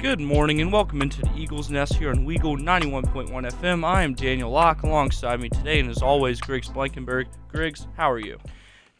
Good morning and welcome into the Eagles Nest here on Weagle 91.1 FM. I am Daniel Locke. Alongside me today, and as always, Griggs Blankenberg. Griggs, how are you?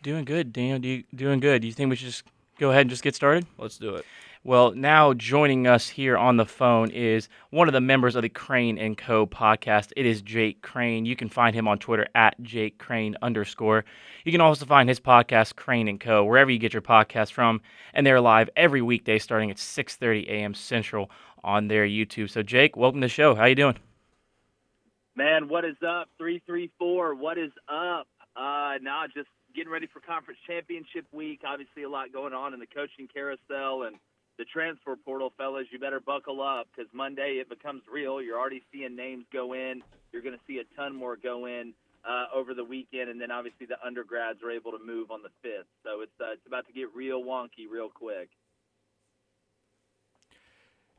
Doing good, Daniel. Doing good. Do you think we should just go ahead and just get started? Let's do it. Well, now joining us here on the phone is one of the members of the Crain & Co. podcast. It is Jake Crain. You can find him on Twitter at @JakeCrain_. You can also find his podcast, Crain & Co., wherever you get your podcast from. And they're live every weekday starting at 6:30 a.m. Central on their YouTube. So, Jake, welcome to the show. How you doing? Man, what is up? 334, what is up? Just getting ready for conference championship week. Obviously, a lot going on in the coaching carousel and the transfer portal, fellas. You better buckle up because Monday it becomes real. You're already seeing names go in. You're going to see a ton more go in over the weekend, and then obviously the undergrads are able to move on the 5th. So it's about to get real wonky real quick.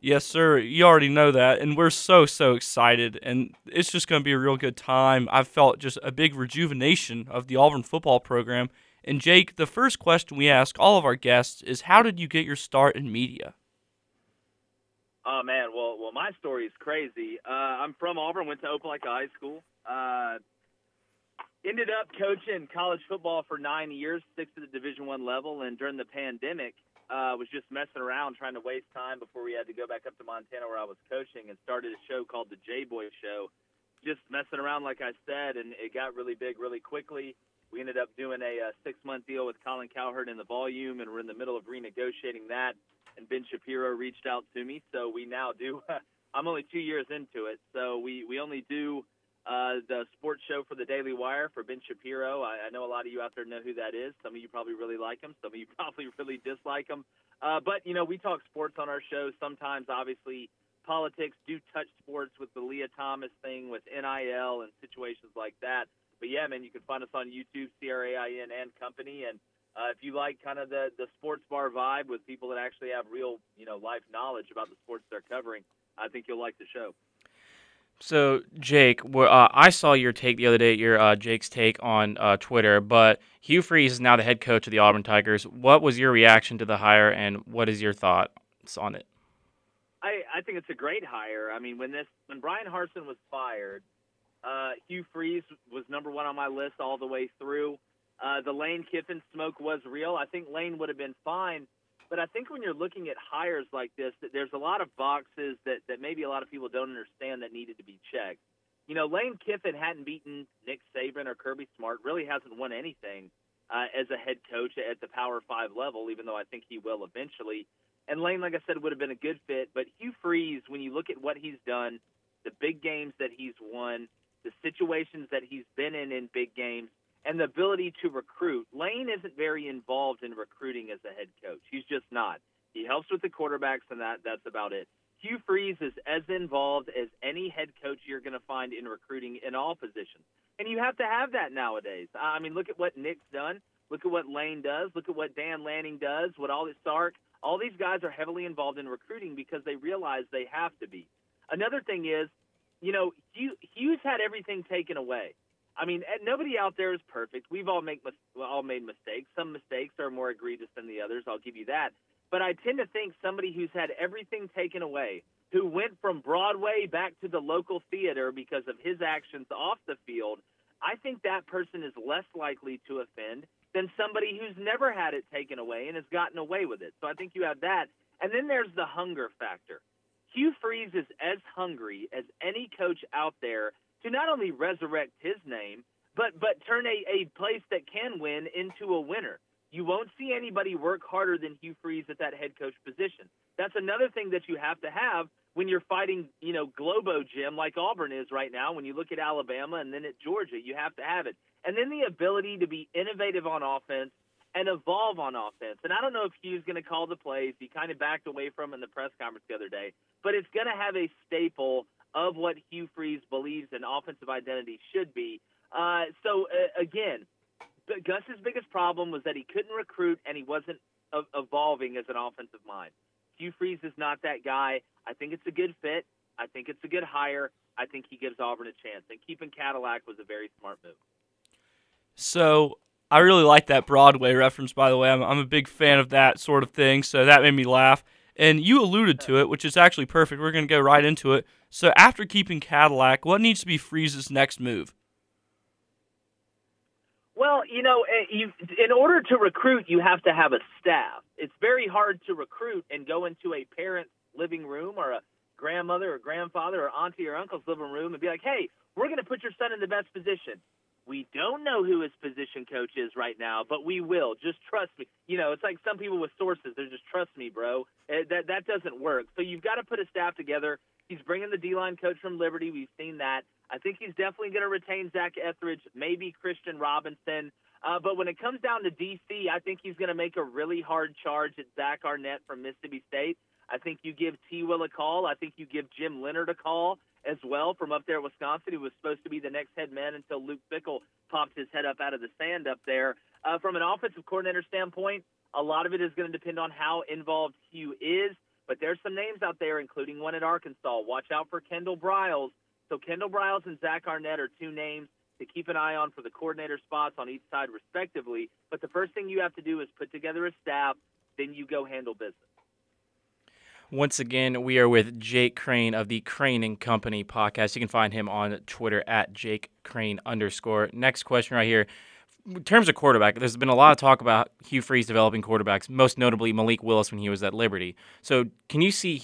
Yes, sir. You already know that, and we're so excited, and it's just going to be a real good time. I've felt just a big rejuvenation of the Auburn football program. And, Jake, the first question we ask all of our guests is, how did you get your start in media? Oh, man, well, my story is crazy. I'm from Auburn, went to Opelika High School. Ended up coaching college football for 9 years, 6 to the Division I level, and during the pandemic, was just messing around trying to waste time before we had to go back up to Montana where I was coaching, and started a show called The J-Boy Show. Just messing around, like I said, and it got really big really quickly. We ended up doing a 6-month deal with Colin Cowherd in the Volume, and we're in the middle of renegotiating that. And Ben Shapiro reached out to me, so we now do. I'm only 2 years into it, so we only do the sports show for the Daily Wire for Ben Shapiro. I know a lot of you out there know who that is. Some of you probably really like him. Some of you probably really dislike him. But, you know, we talk sports on our show. Sometimes, obviously, politics do touch sports with the Leah Thomas thing, with NIL and situations like that. But, yeah, man, you can find us on YouTube, CRAIN and Company. And if you like kind of the sports bar vibe with people that actually have real, you know, life knowledge about the sports they're covering, I think you'll like the show. So, Jake, I saw your take the other day, Jake's take on Twitter, but Hugh Freeze is now the head coach of the Auburn Tigers. What was your reaction to the hire, and what is your thoughts on it? I think it's a great hire. I mean, when Brian Harsin was fired, Hugh Freeze was number one on my list all the way through. The Lane Kiffin smoke was real. I think Lane would have been fine, but I think when you're looking at hires like this, that there's a lot of boxes that maybe a lot of people don't understand that needed to be checked. You know, Lane Kiffin hadn't beaten Nick Saban or Kirby Smart, really hasn't won anything as a head coach at the Power 5 level, even though I think he will eventually. And Lane, like I said, would have been a good fit, but Hugh Freeze, when you look at what he's done, the big games that he's won, the situations that he's been in big games, and the ability to recruit. Lane isn't very involved in recruiting as a head coach. He's just not. He helps with the quarterbacks, and that's about it. Hugh Freeze is as involved as any head coach you're going to find in recruiting in all positions. And you have to have that nowadays. I mean, look at what Nick's done. Look at what Lane does. Look at what Dan Lanning does, what all this Sark. All these guys are heavily involved in recruiting because they realize they have to be. Another thing is, you know, Hugh's had everything taken away. I mean, nobody out there is perfect. We've all made mistakes. Some mistakes are more egregious than the others. I'll give you that. But I tend to think somebody who's had everything taken away, who went from Broadway back to the local theater because of his actions off the field, I think that person is less likely to offend than somebody who's never had it taken away and has gotten away with it. So I think you have that. And then there's the hunger factor. Hugh Freeze is as hungry as any coach out there to not only resurrect his name, but turn a place that can win into a winner. You won't see anybody work harder than Hugh Freeze at that head coach position. That's another thing that you have to have when you're fighting, you know, Globo Gym like Auburn is right now. When you look at Alabama and then at Georgia, you have to have it. And then the ability to be innovative on offense and evolve on offense. And I don't know if Hugh's going to call the plays. He kind of backed away from in the press conference the other day. But it's going to have a staple of what Hugh Freeze believes an offensive identity should be. Again, Gus's biggest problem was that he couldn't recruit and he wasn't evolving as an offensive mind. Hugh Freeze is not that guy. I think it's a good fit. I think it's a good hire. I think he gives Auburn a chance. And keeping Cadillac was a very smart move. So I really like that Broadway reference, by the way. I'm a big fan of that sort of thing, so that made me laugh. And you alluded to it, which is actually perfect. We're going to go right into it. So after keeping Cadillac, what needs to be Freeze's next move? Well, you know, in order to recruit, you have to have a staff. It's very hard to recruit and go into a parent's living room or a grandmother or grandfather or auntie or uncle's living room and be like, hey, we're going to put your son in the best position. We don't know who his position coach is right now, but we will. Just trust me. You know, it's like some people with sources. They're just, trust me, bro. That doesn't work. So you've got to put a staff together. He's bringing the D-line coach from Liberty. We've seen that. I think he's definitely going to retain Zach Etheridge, maybe Christian Robinson. But when it comes down to D.C., I think he's going to make a really hard charge at Zach Arnett from Mississippi State. I think you give T. Will a call. I think you give Jim Leonard a call as well from up there in Wisconsin, who was supposed to be the next head man until Luke Bickle popped his head up out of the sand up there. From an offensive coordinator standpoint, a lot of it is going to depend on how involved Hugh is, but there's some names out there, including one at Arkansas. Watch out for Kendall Briles. So Kendall Briles and Zach Arnett are two names to keep an eye on for the coordinator spots on each side respectively. But the first thing you have to do is put together a staff, then you go handle business. Once again, we are with Jake Crain of the Crain & Company podcast. You can find him on Twitter at @JakeCrain_. Next question right here. In terms of quarterback, there's been a lot of talk about Hugh Freeze developing quarterbacks, most notably Malik Willis when he was at Liberty. So do you see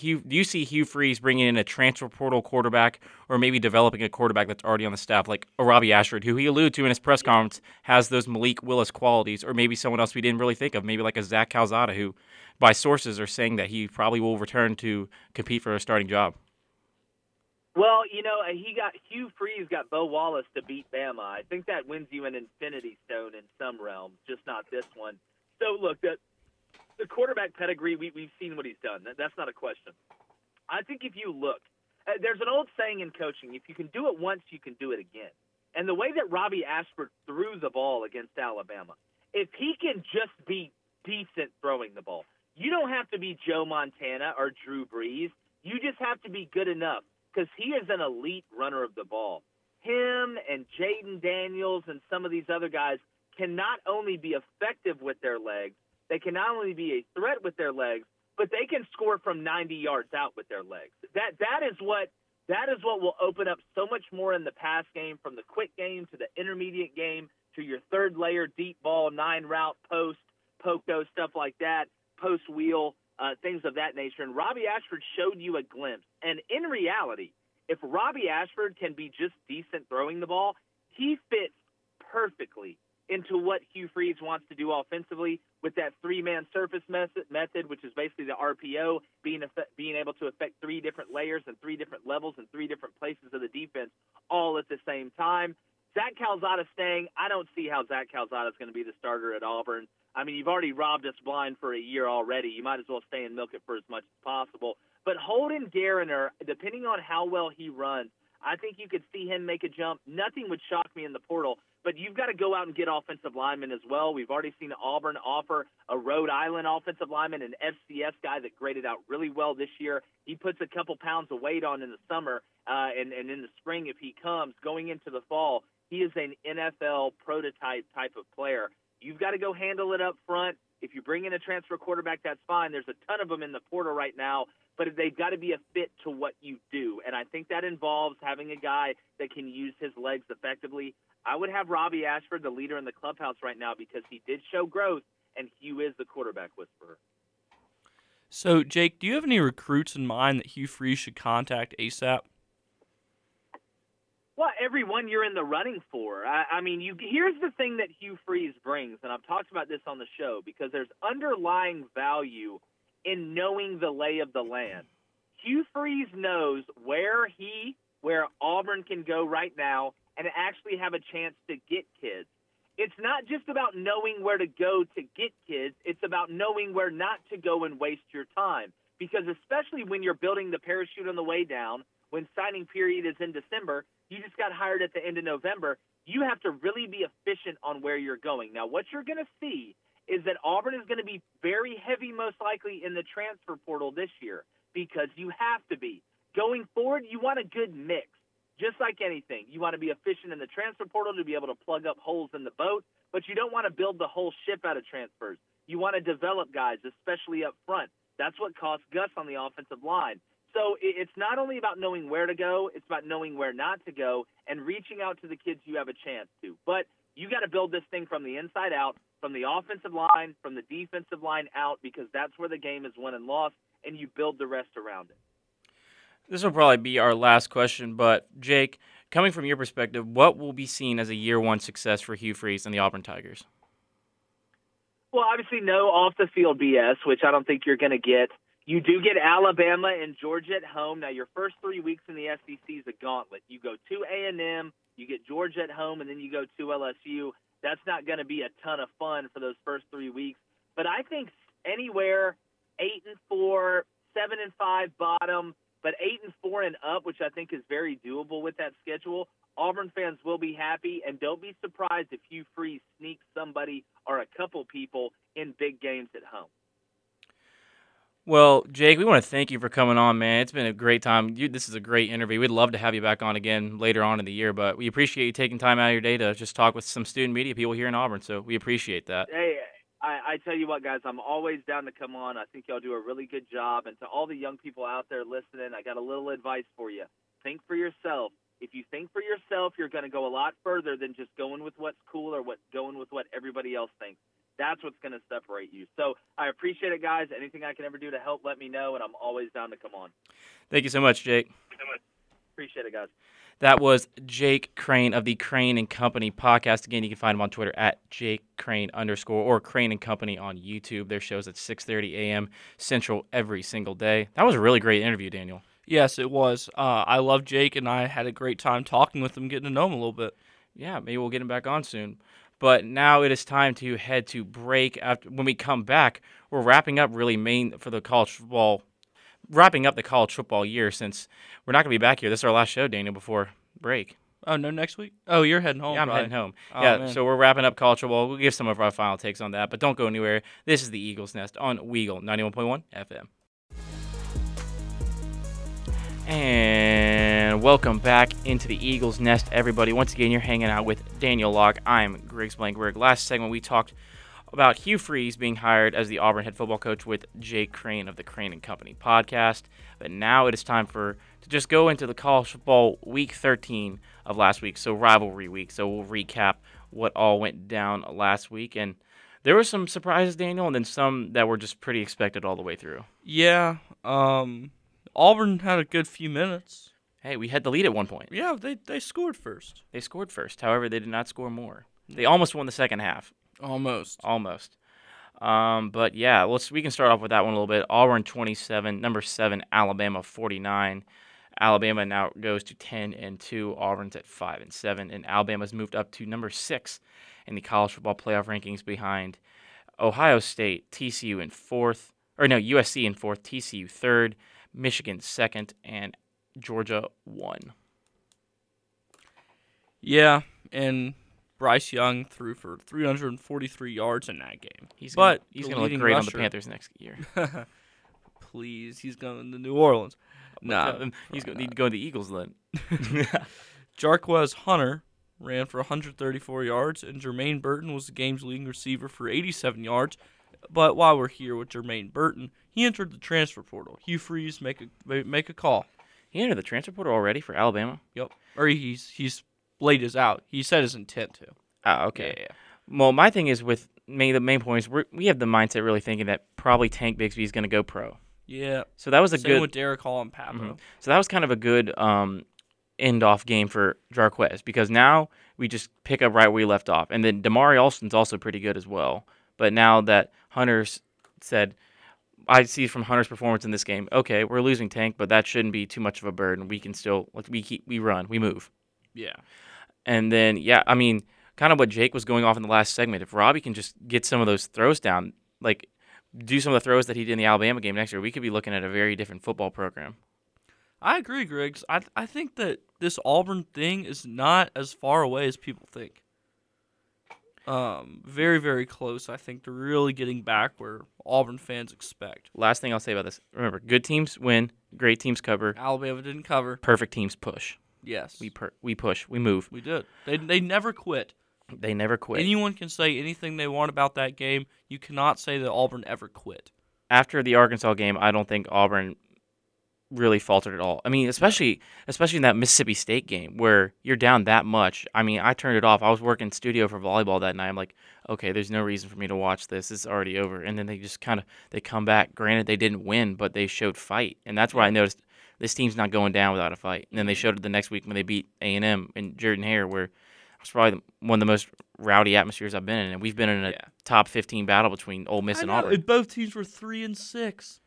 Hugh Freeze bringing in a transfer portal quarterback or maybe developing a quarterback that's already on the staff, like a Robbie Ashford, who he alluded to in his press conference has those Malik Willis qualities, or maybe someone else we didn't really think of, maybe like a Zach Calzada, who – by sources are saying that he probably will return to compete for a starting job? Well, you know, Hugh Freeze got Bo Wallace to beat Bama. I think that wins you an infinity stone in some realms, just not this one. So, look, the quarterback pedigree, we've seen what he's done. That's not a question. I think if you look, there's an old saying in coaching, if you can do it once, you can do it again. And the way that Robbie Ashford threw the ball against Alabama, if he can just be decent throwing the ball, you don't have to be Joe Montana or Drew Brees. You just have to be good enough because he is an elite runner of the ball. Him and Jaden Daniels and some of these other guys can not only be effective with their legs, they can not only be a threat with their legs, but they can score from 90 yards out with their legs. That is what will open up so much more in the pass game, from the quick game to the intermediate game to your third layer deep ball, 9 route post, poco, stuff like that. Post wheel, things of that nature. And Robbie Ashford showed you a glimpse. And in reality, if Robbie Ashford can be just decent throwing the ball, he fits perfectly into what Hugh Freeze wants to do offensively with that three-man surface method, which is basically the RPO, being able to affect 3 different layers and 3 different levels and 3 different places of the defense all at the same time. Zach Calzada staying, I don't see how Zach Calzada is going to be the starter at Auburn. I mean, you've already robbed us blind for a year already. You might as well stay and milk it for as much as possible. But Holden Gariner, depending on how well he runs, I think you could see him make a jump. Nothing would shock me in the portal, but you've got to go out and get offensive linemen as well. We've already seen Auburn offer a Rhode Island offensive lineman, an FCS guy that graded out really well this year. He puts a couple pounds of weight on in the summer and in the spring if he comes. Going into the fall, he is an NFL prototype type of player. You've got to go handle it up front. If you bring in a transfer quarterback, that's fine. There's a ton of them in the portal right now, but they've got to be a fit to what you do. And I think that involves having a guy that can use his legs effectively. I would have Robbie Ashford, the leader in the clubhouse right now, because he did show growth, and Hugh is the quarterback whisperer. So, Jake, do you have any recruits in mind that Hugh Freeze should contact ASAP? Well, everyone you're in the running for. I mean, here's the thing that Hugh Freeze brings, and I've talked about this on the show, because there's underlying value in knowing the lay of the land. Hugh Freeze knows where Auburn can go right now and actually have a chance to get kids. It's not just about knowing where to go to get kids. It's about knowing where not to go and waste your time, because especially when you're building the parachute on the way down, when signing period is in December, you just got hired at the end of November. You have to really be efficient on where you're going. Now, what you're going to see is that Auburn is going to be very heavy, most likely, in the transfer portal this year, because you have to be. Going forward, you want a good mix, just like anything. You want to be efficient in the transfer portal to be able to plug up holes in the boat, but you don't want to build the whole ship out of transfers. You want to develop guys, especially up front. That's what cost Gus on the offensive line. So it's not only about knowing where to go, it's about knowing where not to go and reaching out to the kids you have a chance to. But you got to build this thing from the inside out, from the offensive line, from the defensive line out, because that's where the game is won and lost, and you build the rest around it. This will probably be our last question, but Jake, coming from your perspective, what will be seen as a year one success for Hugh Freeze and the Auburn Tigers? Well, obviously no off-the-field BS, which I don't think you're going to get. You do get Alabama and Georgia at home. Now, your first 3 weeks in the SEC is a gauntlet. You go to A&M, you get Georgia at home, and then you go to LSU. That's not going to be a ton of fun for those first 3 weeks. But I think anywhere 8-4, 7-5 bottom, but 8-4 and up, which I think is very doable with that schedule, Auburn fans will be happy, and don't be surprised if Hugh Freeze sneaks somebody or a couple people in big games at home. Well, Jake, we want to thank you for coming on, man. It's been a great time. This is a great interview. We'd love to have you back on again later on in the year, but we appreciate you taking time out of your day to just talk with some student media people here in Auburn, so we appreciate that. Hey, I tell you what, guys, I'm always down to come on. I think y'all do a really good job, and to all the young people out there listening, I got a little advice for you. Think for yourself. If you think for yourself, you're going to go a lot further than just going with what's cool or going with what everybody else thinks. That's what's going to separate you. So I appreciate it, guys. Anything I can ever do to help, let me know, and I'm always down to come on. Thank you so much, Jake. Appreciate it, guys. That was Jake Crain of the Crain & Company podcast. Again, you can find him on Twitter at @JakeCrain_ or Crain & Company on YouTube. Their show's at 6:30 a.m. Central every single day. That was a really great interview, Daniel. Yes, it was. I love Jake, and I had a great time talking with him, getting to know him a little bit. Yeah, maybe we'll get him back on soon. But now it is time to head to break. When we come back, we're wrapping up the college football year, since we're not going to be back here. This is our last show, Daniel, before break. Oh, no, next week? Oh, you're heading home. Yeah, I'm heading home. Oh, yeah, man. So we're wrapping up college football. We'll give some of our final takes on that, but don't go anywhere. This is the Eagles Nest on Weagle 91.1 FM. And welcome back into the Eagles Nest, everybody. Once again, you're hanging out with Daniel Locke. I'm Griggs Blankberg. Last segment, we talked about Hugh Freeze being hired as the Auburn head football coach with Jake Crain of the Crain & Company podcast. But now it is time to just go into the college football week 13 of last week, so rivalry week. So we'll recap what all went down last week. And there were some surprises, Daniel, and then some that were just pretty expected all the way through. Yeah, Auburn had a good few minutes. Hey, we had the lead at one point. Yeah, they scored first. However, they did not score more. They almost won the second half. Almost. But, yeah, we can start off with that one a little bit. Auburn 27, number 7, Alabama 49. Alabama now goes to 10-2. Auburn's at 5-7. And Alabama's moved up to number 6 in the college football playoff rankings behind Ohio State, USC in 4th, TCU 3rd. Michigan 2nd, and Georgia 1. Yeah, and Bryce Young threw for 343 yards in that game. He's going to look great on the Panthers next year. Please, he's going to New Orleans. No, he's going to need to go to the Eagles then. Jarquez Hunter ran for 134 yards, and Jermaine Burton was the game's leading receiver for 87 yards. But while we're here with Jermaine Burton, he entered the transfer portal. Hugh Freeze, make a call. He entered the transfer portal already for Alabama? Yep. Or he's laid his out. He said his intent to. Oh, okay. Yeah. Well, my thing is with the main point is we have the mindset really thinking that probably Tank Bigsby is going to go pro. Yeah. So that was a good. Same with Derek Hall and Papo. Mm-hmm. So that was kind of a good end-off game for Jarquez, because now we just pick up right where we left off. And then Damari Alston's also pretty good as well. But now that Hunter's said, I see from Hunter's performance in this game, okay, we're losing Tank, but that shouldn't be too much of a burden. We can still, we run, we move. Yeah. And then, yeah, I mean, kind of what Jake was going off in the last segment. If Robbie can just get some of those throws down, like do some of the throws that he did in the Alabama game next year, we could be looking at a very different football program. I agree, Griggs. I think that this Auburn thing is not as far away as people think. Very, very close, I think, to really getting back where Auburn fans expect. Last thing I'll say about this. Remember, good teams win, great teams cover. Alabama didn't cover. Perfect teams push. Yes. We push. We move. We did. They never quit. They never quit. Anyone can say anything they want about that game. You cannot say that Auburn ever quit. after the Arkansas game, I don't think Auburn really faltered at all. I mean, especially in that Mississippi State game where you're down that much. I mean, I turned it off. I was working studio for volleyball that night. I'm like, okay, there's no reason for me to watch this. It's already over. And then they just they come back. Granted, they didn't win, but they showed fight. And that's where I noticed this team's not going down without a fight. And then they showed it the next week when they beat A&M and Jordan-Hare, where it's probably one of the most rowdy atmospheres I've been in. And we've been in a top 15 battle between Ole Miss and Auburn. Both teams were 3-6.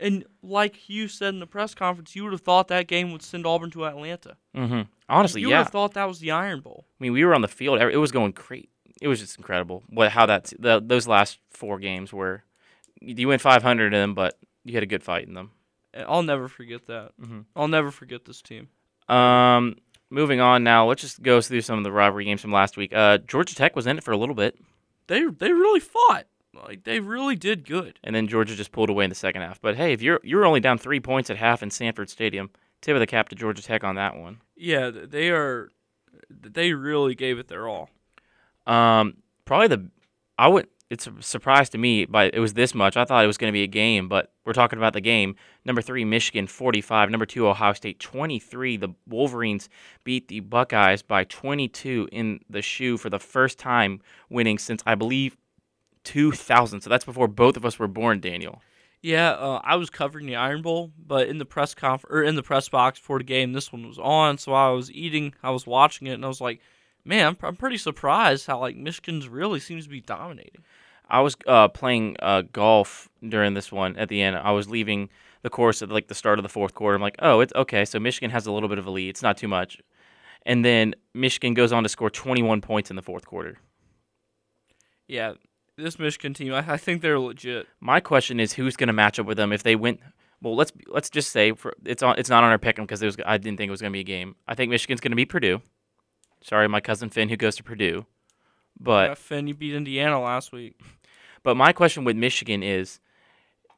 And like Hugh said in the press conference, you would have thought that game would send Auburn to Atlanta. Mm-hmm. Honestly, you would have thought that was the Iron Bowl. I mean, we were on the field. It was going great. It was just incredible how those last four games were. You went 500 in them, but you had a good fight in them. I'll never forget that. Mm-hmm. I'll never forget this team. Moving on now, let's just go through some of the rivalry games from last week. Georgia Tech was in it for a little bit. They really fought. Like, they really did good. And then Georgia just pulled away in the second half. But, hey, if you're only down 3 points at half in Sanford Stadium, tip of the cap to Georgia Tech on that one. Yeah, they really gave it their all. It's a surprise to me, but it was this much. I thought it was going to be a game, but we're talking about the game. Number 3, Michigan, 45. Number 2, Ohio State, 23. The Wolverines beat the Buckeyes by 22 in the shoe for the first time winning since, I believe, 2000. So that's before both of us were born, Daniel. Yeah, I was covering the Iron Bowl, but in the in the press box for the game, this one was on. So I was watching it, and I was like, man, I'm pretty surprised how Michigan's really seems to be dominating. I was playing golf during this one. At the end, I was leaving the course at the start of the fourth quarter. I'm like, oh, it's okay. So Michigan has a little bit of a lead. It's not too much, and then Michigan goes on to score 21 points in the fourth quarter. Yeah. This Michigan team, I think they're legit. My question is, who's going to match up with them if they win? Well, let's just say it's not on our pick 'em because I didn't think it was going to be a game. I think Michigan's going to beat Purdue. Sorry, my cousin Finn, who goes to Purdue. But yeah, Finn, you beat Indiana last week. But my question with Michigan is,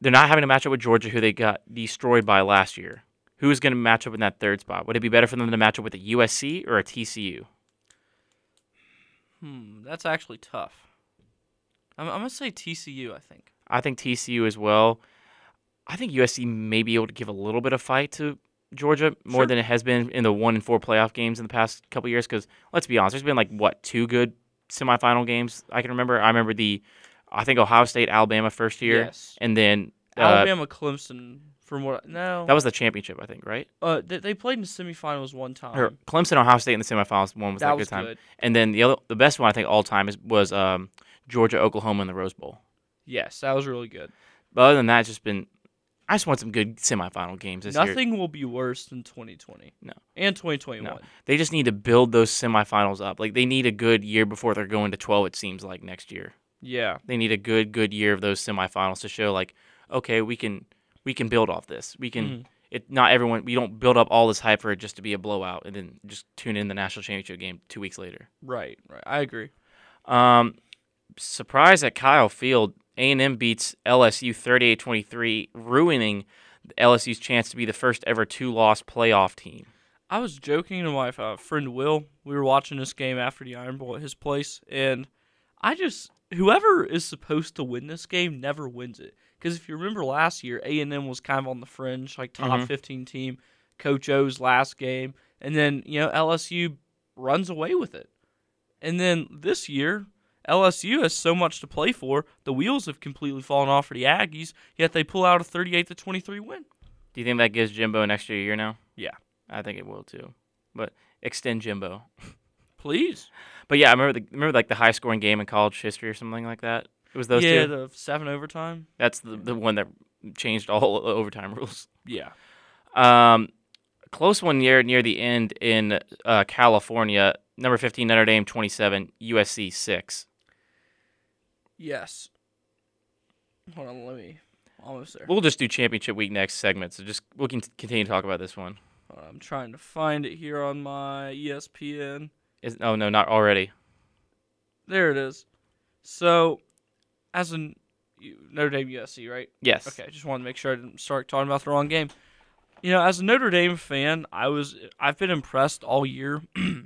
they're not having to match up with Georgia, who they got destroyed by last year. Who's going to match up in that third spot? Would it be better for them to match up with a USC or a TCU? That's actually tough. I'm going to say TCU, I think. I think TCU as well. I think USC may be able to give a little bit of fight to Georgia more than it has been in the 1-4 playoff games in the past couple of years because, let's be honest, there's been two good semifinal games I can remember. I remember Ohio State-Alabama first year. Yes. And then Alabama-Clemson that was the championship, I think, right? They played in the semifinals one time. Or Clemson-Ohio State in the semifinals one was that good time. Good. And then the best one I think all time was Georgia-Oklahoma in the Rose Bowl. Yes, that was really good. But other than that, it's just been – I just want some good semifinal games this year. Nothing will be worse than 2020. No. And 2021. No. They just need to build those semifinals up. They need a good year before they're going to 12, it seems like, next year. Yeah. They need a good year of those semifinals to show, okay, we can build off this. We can we don't build up all this hype for it just to be a blowout and then just tune in the national championship game 2 weeks later. Right. I agree. Surprise at Kyle Field, A&M beats LSU 38-23, ruining LSU's chance to be the first ever two-loss playoff team. I was joking to my friend Will. We were watching this game after the Iron Bowl at his place, and whoever is supposed to win this game never wins it. Because if you remember last year, A&M was kind of on the fringe, top 15 team, Coach O's last game, and then LSU runs away with it. And then this year, LSU has so much to play for. The wheels have completely fallen off for the Aggies, yet they pull out a 38-23 win. Do you think that gives Jimbo an extra year now? Yeah. I think it will too. But extend Jimbo. Please. But yeah, I remember the high-scoring game in college history or something like that? It was those two? Yeah, the 7 overtime. That's the one that changed all the overtime rules. Yeah. Close one near the end in California. Number 15, Notre Dame, 27, USC, 6. Yes. Hold on, almost there. We'll just do championship week next segment, so we can continue to talk about this one. I'm trying to find it here on my ESPN. Oh, no, not already. There it is. So, as in Notre Dame, USC, right? Yes. Okay, I just wanted to make sure I didn't start talking about the wrong game. As a Notre Dame fan, I've been impressed all year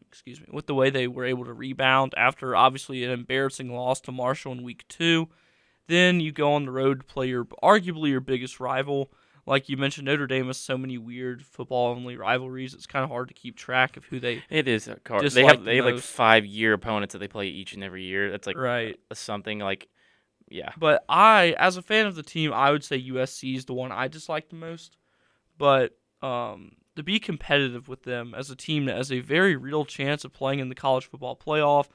excuse me, with the way they were able to rebound after, obviously, an embarrassing loss to Marshall in Week 2. Then you go on the road to play arguably your biggest rival. Like you mentioned, Notre Dame has so many weird football-only rivalries. It's kind of hard to keep track of who they. It is. They have like 5-year opponents that they play each and every year. That's like right. Something like, yeah. But I, as a fan of the team, I would say USC is the one I dislike the most. But to be competitive with them as a team that has a very real chance of playing in the college football playoff,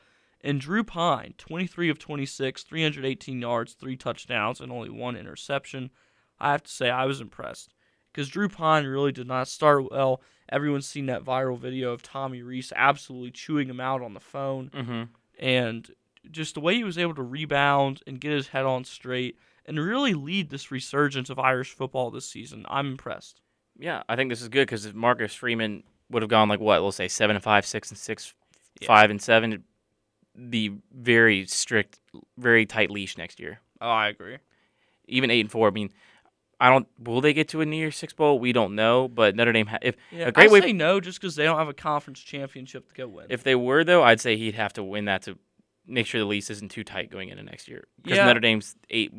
and Drew Pine, 23 of 26, 318 yards, 3 touchdowns, and only 1 interception. I have to say I was impressed because Drew Pine really did not start well. Everyone's seen that viral video of Tommy Reese absolutely chewing him out on the phone. Mm-hmm. And just the way he was able to rebound and get his head on straight and really lead this resurgence of Irish football this season, I'm impressed. Yeah, I think this is good because if Marcus Freeman would have gone like what, we'll say 7-5, 6-6, 5-7, the very strict, very tight leash next year. Oh, I agree. Even 8-4, I mean, will they get to a New Year's Six bowl? We don't know, but Notre Dame. I'd say no, just because they don't have a conference championship to go win. If they were though, I'd say he'd have to win that to make sure the lease isn't too tight going into next year. Because Notre Dame's 8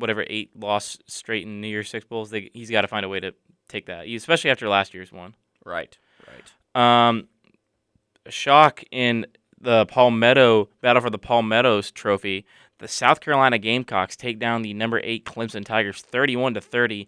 loss straight in New Year's Six bowls. He's got to find a way to take that, especially after last year's one. Right. A shock in the Palmetto battle for the Palmetto's trophy. The South Carolina Gamecocks take down the number 8 Clemson Tigers 31-30,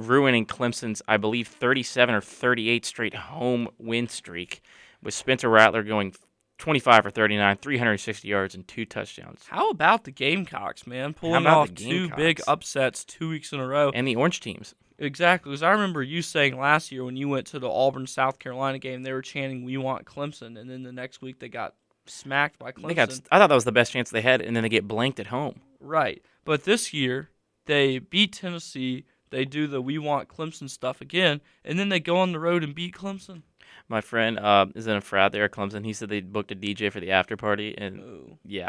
ruining Clemson's, I believe, 37 or 38 straight home win streak, with Spencer Rattler going 25 for 39, 360 yards, and 2 touchdowns. How about the Gamecocks, man? Pulling off 2 big upsets 2 weeks in a row. And the Orange teams. Exactly, because I remember you saying last year when you went to the Auburn-South Carolina game, they were chanting, "We want Clemson," and then the next week they got smacked by Clemson. I thought that was the best chance they had, and then they get blanked at home. Right. But this year, they beat Tennessee, they do the "we want Clemson" stuff again, and then they go on the road and beat Clemson. My friend is in a frat there at Clemson. He said they booked a DJ for the after party, and he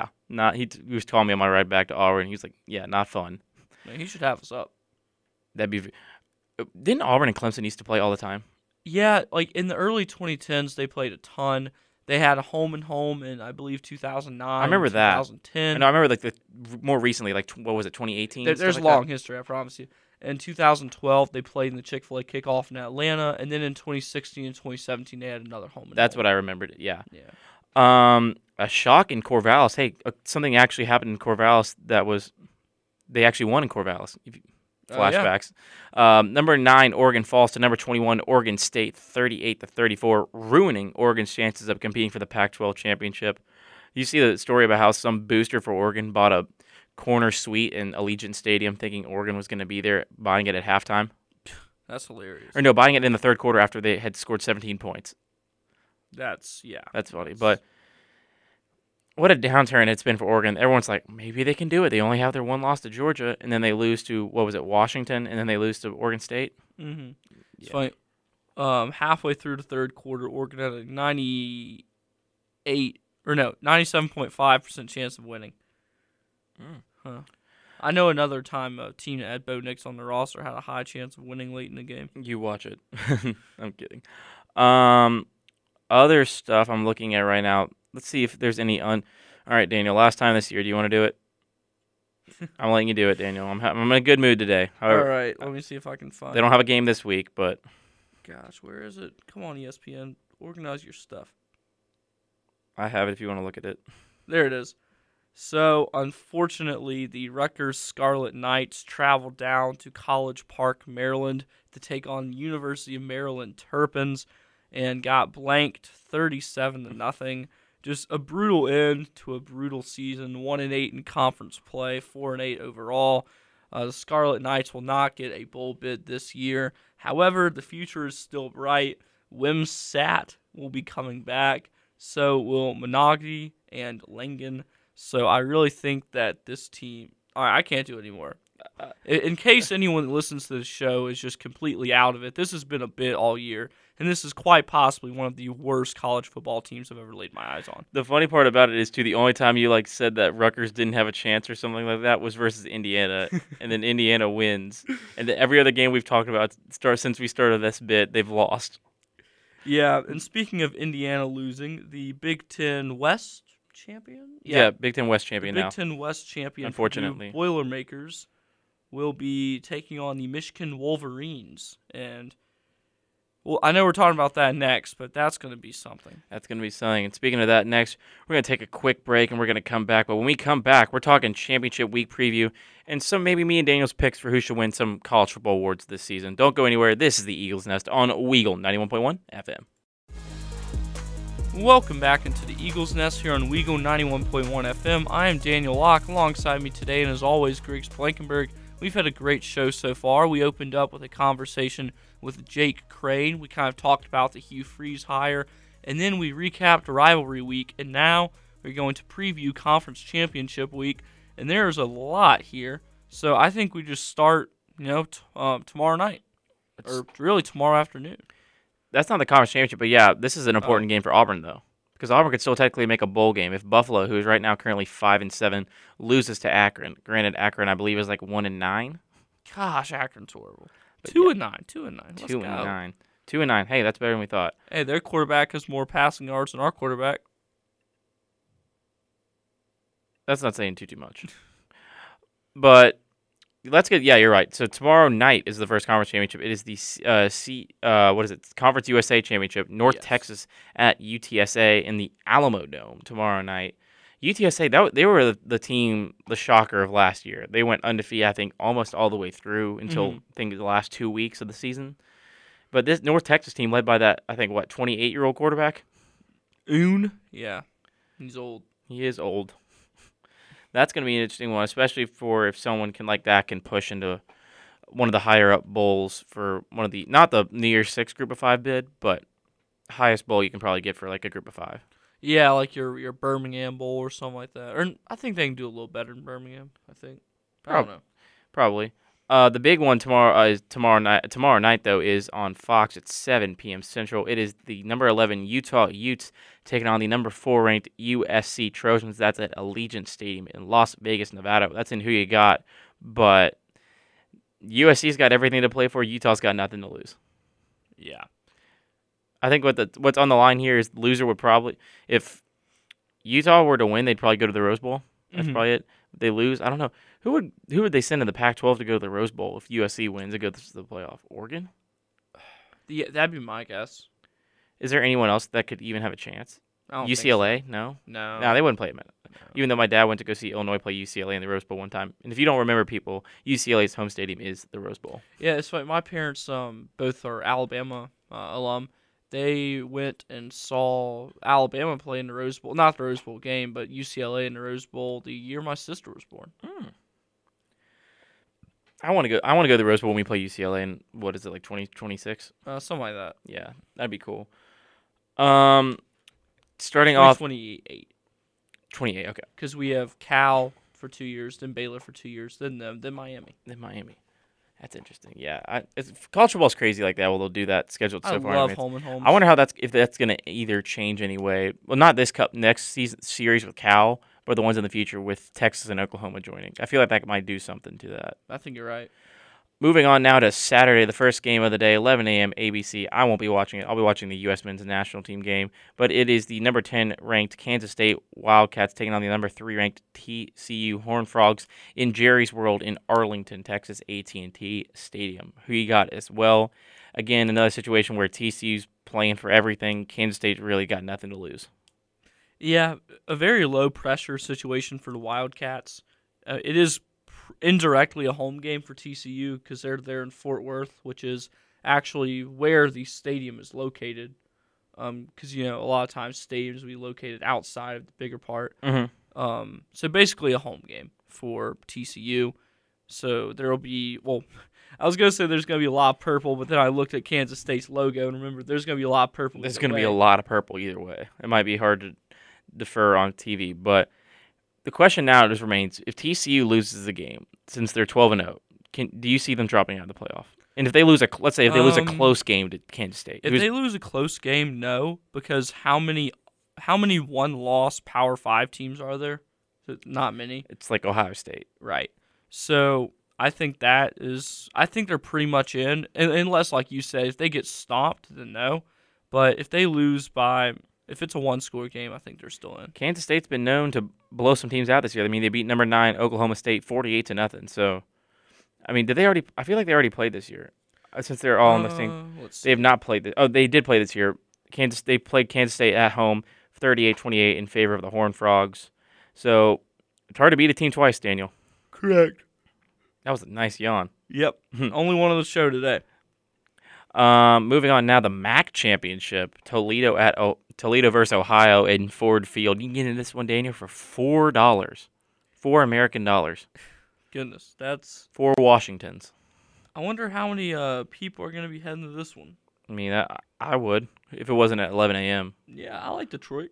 was calling me on my ride back to Auburn, and he was like, yeah, not fun. Man, he should have us up. Didn't Auburn and Clemson used to play all the time? Yeah, like in the early 2010s, they played a ton. They had a home and home in, I believe, 2009. I remember that. 2010. And I remember like more recently, like what was it, 2018? There's like a long history, I promise you. In 2012, they played in the Chick-fil-A kickoff in Atlanta, and then in 2016 and 2017, they had another home and home. That's what I remembered. Yeah. A shock in Corvallis. Hey, something actually happened in Corvallis they actually won in Corvallis. Flashbacks. Number 9, Oregon falls to number 21, Oregon State, 38-34, ruining Oregon's chances of competing for the Pac-12 championship. You see the story about how some booster for Oregon bought a corner suite in Allegiant Stadium thinking Oregon was going to be there, buying it at halftime? That's hilarious. Or no, buying it in the third quarter after they had scored 17 points. That's funny, but what a downturn it's been for Oregon. Everyone's like, maybe they can do it. They only have their one loss to Georgia, and then they lose to, Washington, and then they lose to Oregon State. Mm-hmm. Yeah. It's funny. Halfway through the third quarter, Oregon had a 97.5% chance of winning. Mm. Huh. I know another time a team that had Bo Nix on the roster had a high chance of winning late in the game. You watch it. I'm kidding. Other stuff I'm looking at right now. Let's see if there's any All right, Daniel, last time this year, do you want to do it? I'm letting you do it, Daniel. I'm in a good mood today. All right, let me see if I can find it. They don't have a game this week, but gosh, where is it? Come on, ESPN. Organize your stuff. I have it if you want to look at it. There it is. So, unfortunately, the Rutgers Scarlet Knights traveled down to College Park, Maryland to take on University of Maryland Terrapins and got blanked 37-0. Just a brutal end to a brutal season. 1-8 in conference play, 4-8 overall. The Scarlet Knights will not get a bowl bid this year. However, the future is still bright. Wimsatt will be coming back. So will Monogahdy and Langan. So I really think that this team... All right, I can't do it anymore. In case anyone that listens to this show is just completely out of it, this has been a bit all year. And this is quite possibly one of the worst college football teams I've ever laid my eyes on. The funny part about it is, too, the only time you said that Rutgers didn't have a chance or something like that was versus Indiana, and then Indiana wins. And every other game we've talked about since we started this bit, they've lost. Yeah, and speaking of Indiana losing, the Big Ten West champion? Yeah, Big Ten West champion now. Big Ten West champion. Unfortunately. Boilermakers will be taking on the Michigan Wolverines. And, well, I know we're talking about that next, but that's going to be something. That's going to be something. And speaking of that next, we're going to take a quick break and we're going to come back. But when we come back, we're talking championship week preview and some maybe me and Daniel's picks for who should win some college football awards this season. Don't go anywhere. This is the Eagles Nest on Weagle 91.1 FM. Welcome back into the Eagles Nest here on Weagle 91.1 FM. I am Daniel Locke. Alongside me today, and as always, Griggs Blankenberg. We've had a great show so far. We opened up with a conversation with Jake Crain. We kind of talked about the Hugh Freeze hire, and then we recapped rivalry week, and now we're going to preview conference championship week, and there's a lot here. So I think we just start, tomorrow night, or really tomorrow afternoon. That's not the conference championship, but yeah, this is an important game for Auburn, though, because Auburn could still technically make a bowl game if Buffalo, who is right now currently 5-7, loses to Akron. Granted, Akron, I believe, is like 1-9. Gosh, Akron's horrible. But 2-9. Let's 2-9. 2-9. Hey, that's better than we thought. Hey, their quarterback has more passing yards than our quarterback. That's not saying too much. But let's get. Yeah, you're right. So tomorrow night is the first conference championship. It is the Conference USA Championship. North Texas at UTSA in the Alamo Dome tomorrow night. UTSA, they were the team, the shocker of last year. They went undefeated, I think, almost all the way through until the last 2 weeks of the season. But this North Texas team, led by that 28-year-old quarterback, Oon. Yeah, he's old. He is old. That's going to be an interesting one, especially for if someone can push into one of the higher-up bowls for one of the – not the New Year's 6 Group of 5 bid, but highest bowl you can probably get for, a Group of 5. Yeah, your Birmingham Bowl or something like that. Or I think they can do a little better than Birmingham, I think. I don't know. Probably. The big one tomorrow night. Tomorrow night, though, is on Fox at 7 p.m. Central. It is the number 11 Utah Utes taking on the number 4 ranked USC Trojans. That's at Allegiant Stadium in Las Vegas, Nevada. That's in who you got. But USC's got everything to play for. Utah's got nothing to lose. Yeah, I think what's on the line here is the loser would probably, if Utah were to win, they'd probably go to the Rose Bowl. That's probably it. If they lose, I don't know. Who would they send to the Pac-12 to go to the Rose Bowl if USC wins and go to the playoff? Oregon? Yeah, that'd be my guess. Is there anyone else that could even have a chance? UCLA? So. No. No, they wouldn't play a minute. No. Even though my dad went to go see Illinois play UCLA in the Rose Bowl one time. And if you don't remember, people, UCLA's home stadium is the Rose Bowl. Yeah, it's funny. My parents both are Alabama alum. They went and saw Alabama play in the Rose Bowl. Not the Rose Bowl game, but UCLA in the Rose Bowl the year my sister was born. Mm. I want to go to the Rose Bowl when we play UCLA in, 2026? Something like that. Yeah, that'd be cool. Starting off... 28, okay. Because we have Cal for 2 years, then Baylor for 2 years, then them, then Miami. That's interesting. Yeah, college football's crazy like that. Well, they'll do that scheduled so far. I love home and home. I wonder if that's going to either change anyway. Well, not this cup next season series with Cal, but the ones in the future with Texas and Oklahoma joining. I feel like that might do something to that. I think you're right. Moving on now to Saturday, the first game of the day, 11 a.m. ABC. I won't be watching it. I'll be watching the U.S. men's national team game. But it is the number 10 ranked Kansas State Wildcats taking on the number 3 ranked TCU Horned Frogs in Jerry's World in Arlington, Texas, AT&T Stadium. Who you got as well? Again, another situation where TCU's playing for everything. Kansas State's really got nothing to lose. Yeah, a very low-pressure situation for the Wildcats. It is indirectly a home game for TCU because they're there in Fort Worth, which is actually where the stadium is located. Because, a lot of times stadiums will be located outside of the bigger part. Mm-hmm. So basically a home game for TCU. So there will be, well, I was going to say there's going to be a lot of purple, but then I looked at Kansas State's logo and remembered there's going to be a lot of purple. There's going to be a lot of purple either way. It might be hard to defer on TV, but the question now just remains: if TCU loses the game, since they're 12-0, do you see them dropping out of the playoff? And if they lose lose a close game to Kansas State, they lose a close game, no, because how many one-loss Power 5 teams are there? Not many. It's like Ohio State, right? So I think they're pretty much in, unless, like you said, if they get stomped, then no. But if they lose by If it's a one-score game, I think they're still in. Kansas State's been known to blow some teams out this year. I mean, they beat number 9 Oklahoma State 48-0. So, I mean, did they already? I feel like they already played this year, since they're all on the same. They have not played this. Oh, they did play this year. They played Kansas State at home, 38-28 in favor of the Horned Frogs. So it's hard to beat a team twice, Daniel. Correct. That was a nice yawn. Yep. Only one on the show today. Moving on now, the MAC championship, Toledo at Toledo versus Ohio in Ford Field. You can get in this one, Daniel, for $4, $4 American. Goodness, that's 4 Washingtons. I wonder how many people are going to be heading to this one. I mean, I would if it wasn't at 11 a.m. Yeah, I like Detroit.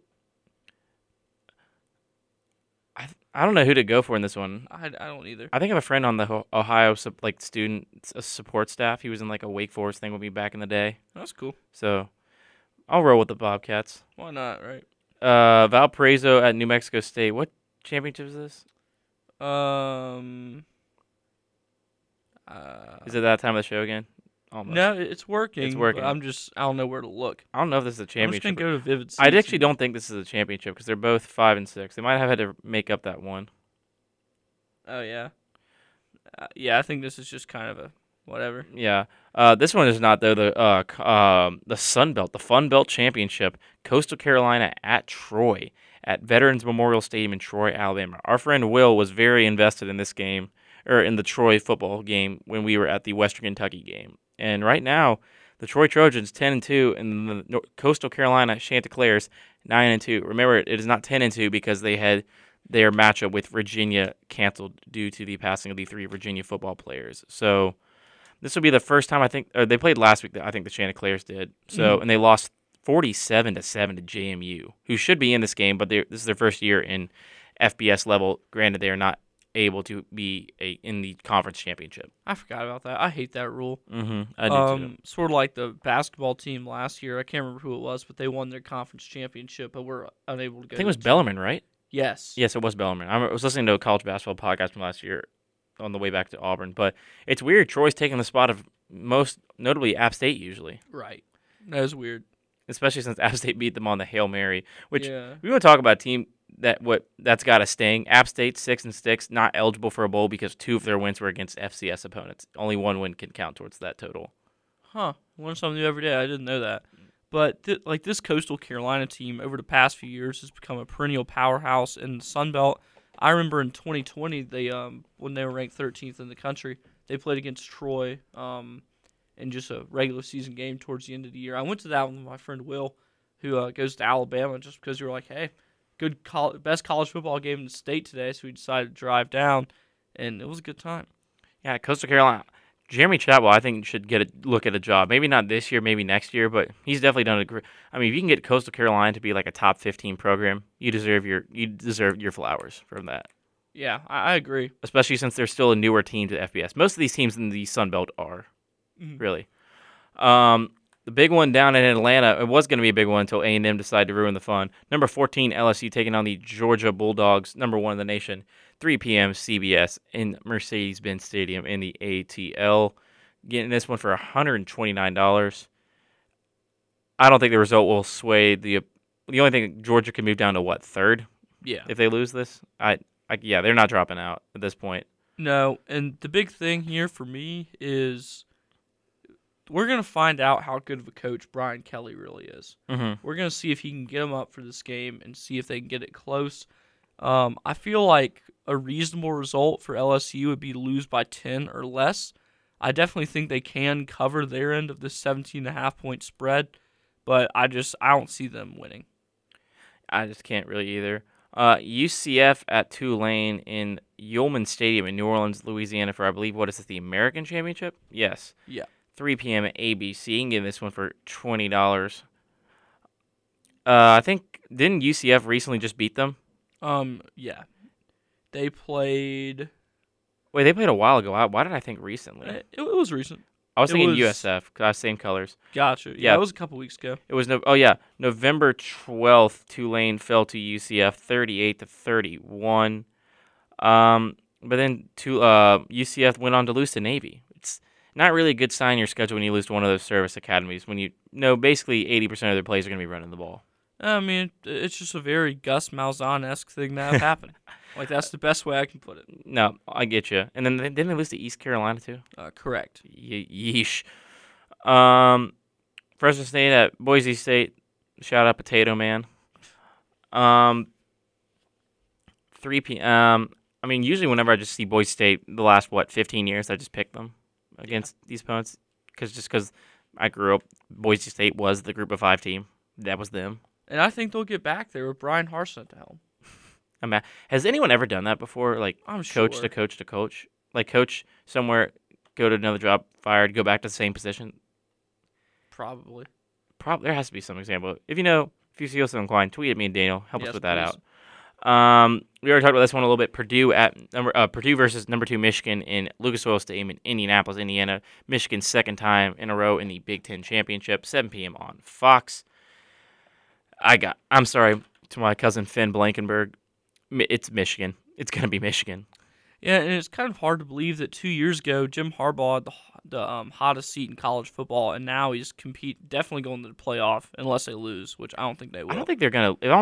I don't know who to go for in this one. I don't either. I think I have a friend on the Ohio student support staff. He was in a Wake Forest thing with me back in the day. That's cool. So I'll roll with the Bobcats. Why not, right? Valparaiso at New Mexico State. What championship is this? Is it that time of the show again? Almost. No, it's working. It's working. I don't know where to look. I don't know if this is a championship. I'm just going to go to Vivid Season. I actually don't think this is a championship because they're both 5 and 6. They might have had to make up that one. Oh, yeah. Yeah, I think this is just kind of a whatever. Yeah. This one is not, though, the Sun Belt, the Fun Belt Championship, Coastal Carolina at Troy, at Veterans Memorial Stadium in Troy, Alabama. Our friend Will was very invested in this game, or in the Troy football game, when we were at the Western Kentucky game. And right now, the Troy Trojans 10-2, and the Coastal Carolina Chanticleers 9-2. Remember, it is not 10-2 because they had their matchup with Virginia canceled due to the passing of the 3 Virginia football players. So this will be the first time, I think, or they played last week. I think the Chanticleers did. So and they lost 47-7 to JMU, who should be in this game, but this is their first year in FBS level. Granted, they are not able to be in the conference championship. I forgot about that. I hate that rule. Mm-hmm. I do too. Sort of like the basketball team last year. I can't remember who it was, but they won their conference championship, but were unable to go. I think it was Bellarmine, right? Yes. Yes, it was Bellarmine. I was listening to a college basketball podcast from last year on the way back to Auburn, but it's weird. Troy's taking the spot of most notably App State usually. Right. That is weird. Especially since App State beat them on the Hail Mary, which we want to talk about a team that's got a sting. App State 6-6, not eligible for a bowl because 2 of their wins were against FCS opponents. Only 1 win can count towards that total. Huh. Learn something new every day. I didn't know that. But this Coastal Carolina team over the past few years has become a perennial powerhouse in the Sun Belt. I remember in 2020 they when they were ranked 13th in the country, they played against Troy in just a regular season game towards the end of the year. I went to that one with my friend Will, who goes to Alabama, just because we were like, hey, best college football game in the state today, so we decided to drive down, and it was a good time. Yeah, Coastal Carolina. Jeremy Chadwell, I think, should get a look at a job. Maybe not this year, maybe next year, but he's definitely done it. I mean, if you can get Coastal Carolina to be a top 15 program, you deserve your flowers from that. Yeah, I agree. Especially since they're still a newer team to FBS. Most of these teams in the Sun Belt are really. The big one down in Atlanta, it was going to be a big one until A&M decided to ruin the fun. Number 14, LSU taking on the Georgia Bulldogs, number 1 in the nation, 3 p.m. CBS in Mercedes-Benz Stadium in the ATL. Getting this one for $129. I don't think the result will sway the only thing Georgia can move down to, what, 3rd? Yeah. If they lose this? Yeah, they're not dropping out at this point. No, and the big thing here for me is, we're going to find out how good of a coach Brian Kelly really is. Mm-hmm. We're going to see if he can get him up for this game and see if they can get it close. I feel like a reasonable result for LSU would be lose by 10 or less. I definitely think they can cover their end of the 17.5-point spread, but I don't see them winning. I just can't really either. UCF at Tulane in Yulman Stadium in New Orleans, Louisiana for, I believe, what is it, the American Championship? Yes. Yeah. 3 p.m. at ABC. You can get this one for $20. I think, didn't UCF recently just beat them? Yeah. They played a while ago. Why did I think recently? It was recent. I was thinking USF, same colors. Gotcha. Yeah, it was a couple weeks ago. It was November 12th, Tulane fell to UCF 38-31. But then UCF went on to lose to Navy. Not really a good sign in your schedule when you lose to one of those service academies when you know basically 80% of their plays are going to be running the ball. I mean, it's just a very Gus Malzahn-esque thing that happened. Like, that's the best way I can put it. No, I get you. And then didn't they lose to East Carolina, too? Correct. Yeesh. Fresno State at Boise State. Shout out Potato Man. 3 p.m. I mean, usually whenever I just see Boise State the last, 15 years, I just pick them against these opponents. Because I grew up, Boise State was the Group of Five team. That was them. And I think they'll get back there with Brian Harsin at the helm. I mean, has anyone ever done that before? Like, coach to coach to coach? Like, coach somewhere, go to another job, fired, go back to the same position? Probably. There has to be some example. If you see us on Klein, tweet at me and Daniel. Help us with that please. Out. We already talked about this one a little bit. Purdue at Purdue versus number 2 Michigan in Lucas Oil Stadium in Indianapolis, Indiana. Michigan's second time in a row in the Big Ten Championship. 7 p.m. on Fox. I'm sorry to my cousin Finn Blankenberg. It's Michigan. It's going to be Michigan. Yeah, and it's kind of hard to believe that 2 years ago, Jim Harbaugh had the hottest seat in college football, and now he's definitely going to the playoff unless they lose, which I don't think they will. I don't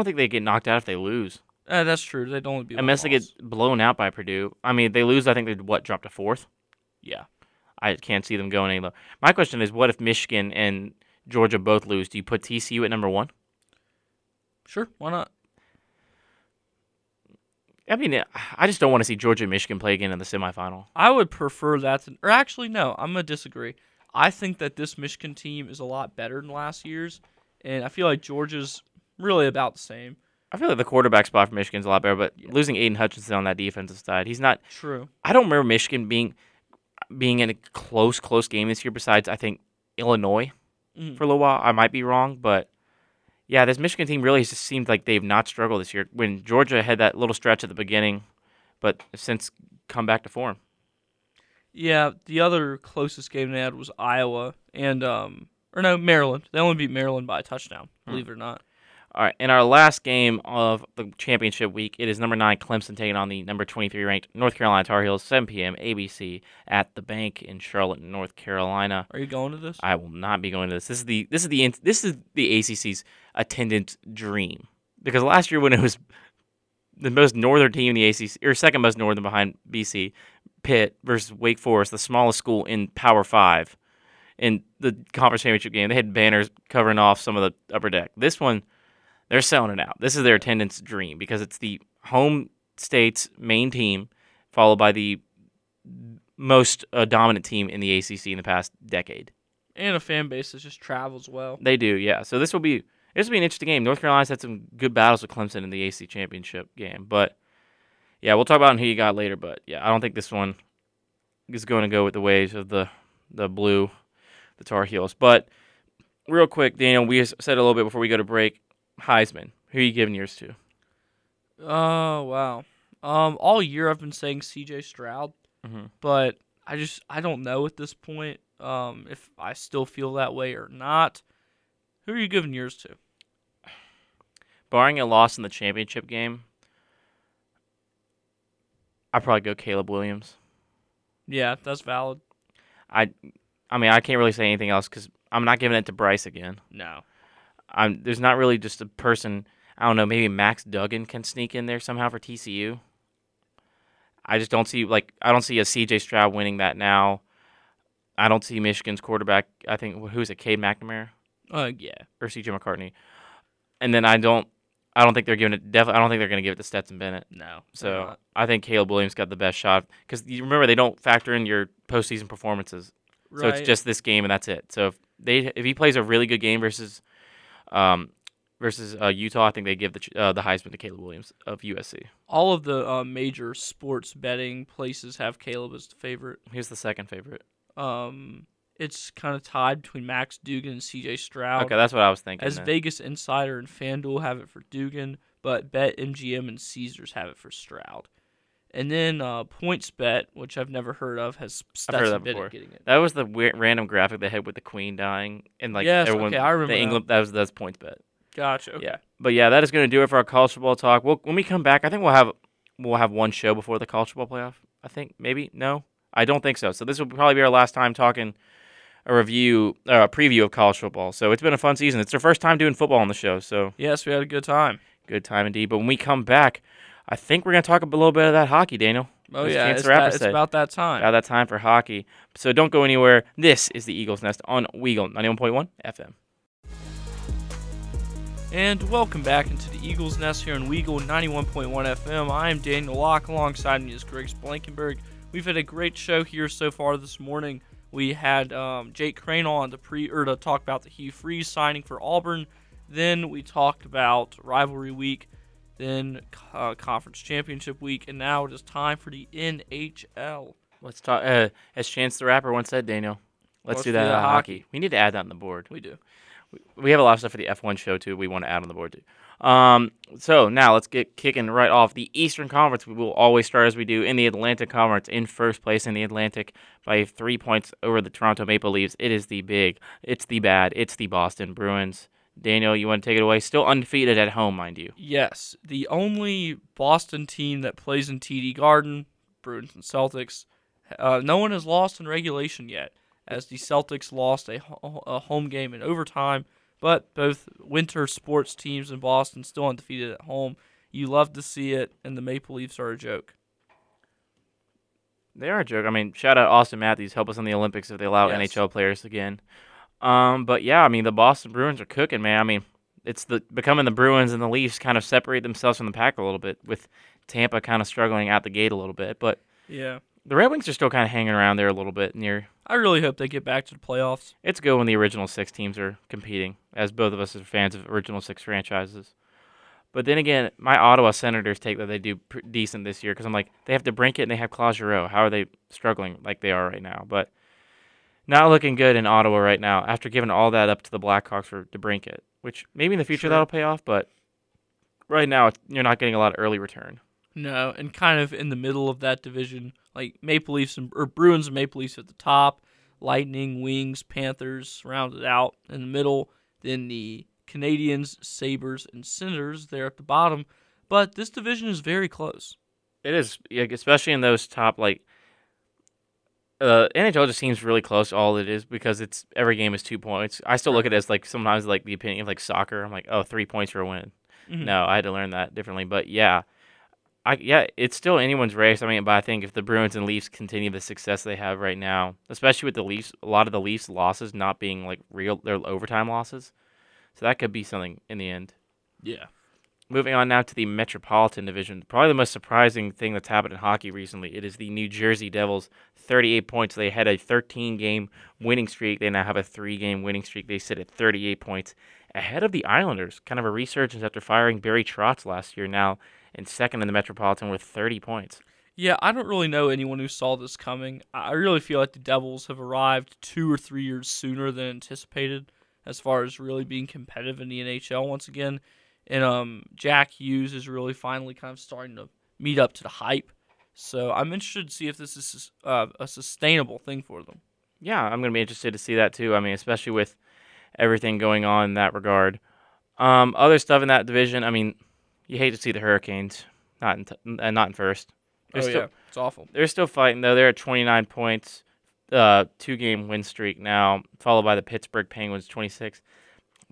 think they get knocked out if they lose. That's true. They'd only be unless they get blown out by Purdue. I mean, if they lose, I think they'd drop to fourth. Yeah, I can't see them going any lower. My question is, what if Michigan and Georgia both lose? Do you put TCU at number 1? Sure, why not? I mean, I just don't want to see Georgia and Michigan play again in the semifinal. I would prefer that. I'm going to disagree. I think that this Michigan team is a lot better than last year's, and I feel like Georgia's really about the same. I feel like the quarterback spot for Michigan's a lot better, but losing Aiden Hutchinson on that defensive side, he's not... True. I don't remember Michigan being in a close game this year besides, I think, Illinois for a little while. I might be wrong, but... Yeah, this Michigan team really just seemed like they've not struggled this year. When Georgia had that little stretch at the beginning, but since come back to form. Yeah, the other closest game they had was Iowa and Maryland. They only beat Maryland by a touchdown, believe it or not. All right, in our last game of the championship week, it is number 9 Clemson taking on the number 23 ranked North Carolina Tar Heels, 7 p.m. ABC at the Bank in Charlotte, North Carolina. Are you going to this? I will not be going to this. This is the ACC's attendance dream, because last year when it was the most northern team in the ACC, or second most northern behind BC, Pitt versus Wake Forest, the smallest school in Power 5, in the conference championship game, they had banners covering off some of the upper deck. This one. They're selling it out. This is their attendance dream because it's the home state's main team followed by the most dominant team in the ACC in the past decade. And a fan base that just travels well. They do, yeah. So this will be an interesting game. North Carolina's had some good battles with Clemson in the ACC championship game. But, yeah, we'll talk about who you got later. But, yeah, I don't think this one is going to go with the ways of the Tar Heels. But real quick, Daniel, we said a little bit before we go to break, Heisman, who are you giving yours to? Oh, wow. All year I've been saying C.J. Stroud, but I don't know at this point if I still feel that way or not. Who are you giving yours to? Barring a loss in the championship game, I'd probably go Caleb Williams. Yeah, that's valid. I mean, I can't really say anything else because I'm not giving it to Bryce again. No. There's not really just a person. I don't know. Maybe Max Duggan can sneak in there somehow for TCU. I just don't see a C.J. Stroud winning that now. I don't see Michigan's quarterback. I think who's it? Cade McNamara. Yeah. Or C.J. McCartney. And then I don't think they're giving it. Definitely, I don't think they're going to give it to Stetson Bennett. No. So I think Caleb Williams got the best shot because you remember they don't factor in your postseason performances. Right. So it's just this game and that's it. So if he plays a really good game versus Utah, I think they give the Heisman to Caleb Williams of USC. All of the major sports betting places have Caleb as the favorite. He's the second favorite. It's kind of tied between Max Duggan and C.J. Stroud. Okay, that's what I was thinking. As then. Vegas Insider and FanDuel have it for Duggan, but BetMGM and Caesars have it for Stroud. And then PointsBet, which I've never heard of, has Stetson Bennett getting it. That was the weird, random graphic they had with the Queen dying and everyone. Okay, I remember England. That's PointsBet. Gotcha. Okay. Yeah, but yeah, that is going to do it for our college football talk. When we come back, I think we'll have one show before the college football playoff. I think maybe no, I don't think so. So this will probably be our last time talking a preview of college football. So it's been a fun season. It's their first time doing football on the show. So yes, we had a good time. Good time indeed. But when we come back, I think we're going to talk a little bit of that hockey, Daniel. Oh, yeah, it's about that time. About that time for hockey. So don't go anywhere. This is the Eagles Nest on Weagle 91.1 FM. And welcome back into the Eagles Nest here on Weagle 91.1 FM. I am Daniel Locke. Alongside me is Griggs Blankenberg. We've had a great show here so far this morning. We had Jake Crain on to talk about the Hugh Freeze signing for Auburn. Then we talked about rivalry week, then conference championship week, and now it is time for the NHL. Let's talk. As Chance the Rapper once said, Daniel, let's do that on hockey. We need to add that on the board. We do. We have a lot of stuff for the F1 show, too, we want to add on the board, too. So now let's get kicking right off. The Eastern Conference, we will always start as we do in the Atlantic Conference, in first place in the Atlantic by 3 points over the Toronto Maple Leafs. It is the big, it's the bad, it's the Boston Bruins. Daniel, you want to take it away? Still undefeated at home, mind you. Yes. The only Boston team that plays in TD Garden, Bruins and Celtics, no one has lost in regulation yet, as the Celtics lost a home game in overtime. But both winter sports teams in Boston still undefeated at home. You love to see it, and the Maple Leafs are a joke. They are a joke. I mean, shout out Austin Matthews. Help us in the Olympics if they allow NHL players again. But yeah, I mean, the Boston Bruins are cooking, man. I mean, it's becoming the Bruins and the Leafs kind of separate themselves from the pack a little bit, with Tampa kind of struggling out the gate a little bit. But yeah, the Red Wings are still kind of hanging around there a little bit near. I really hope they get back to the playoffs. It's good when the original six teams are competing, as both of us are fans of original six franchises. But then again, my Ottawa Senators take that they do decent this year, because I'm like, they have DeBrincat and they have Claude Giroux. How are they struggling like they are right now? But not looking good in Ottawa right now after giving all that up to the Blackhawks for DeBrincat, which maybe in the future that'll pay off, but right now you're not getting a lot of early return. No, and kind of in the middle of that division, like Maple Leafs or Bruins and Maple Leafs at the top, Lightning, Wings, Panthers rounded out in the middle, then the Canadiens, Sabres, and Senators there at the bottom. But this division is very close. It is, especially in those top, like, NHL just seems really close to all it is, because it's every game is 2 points. I still look at it as, like, sometimes like the opinion of like soccer. I'm like, oh, 3 points for a win. Mm-hmm. No, I had to learn that differently. But yeah, it's still anyone's race. I mean, but I think if the Bruins and Leafs continue the success they have right now, especially with the Leafs, a lot of the Leafs losses not being like real, they're overtime losses. So that could be something in the end. Yeah. Moving on now to the Metropolitan Division, probably the most surprising thing that's happened in hockey recently. It is the New Jersey Devils, 38 points. They had a 13-game winning streak. They now have a 3-game winning streak. They sit at 38 points ahead of the Islanders, kind of a resurgence after firing Barry Trotz last year, now in second in the Metropolitan with 30 points. Yeah, I don't really know anyone who saw this coming. I really feel like the Devils have arrived 2 or 3 years sooner than anticipated as far as really being competitive in the NHL once again. And Jack Hughes is really finally kind of starting to meet up to the hype. So I'm interested to see if this is a sustainable thing for them. Yeah, I'm going to be interested to see that too. I mean, especially with everything going on in that regard. Other stuff in that division, I mean, you hate to see the Hurricanes not in first. Yeah, it's awful. They're still fighting, though. They're at 29 points, 2-game win streak now, followed by the Pittsburgh Penguins, 26.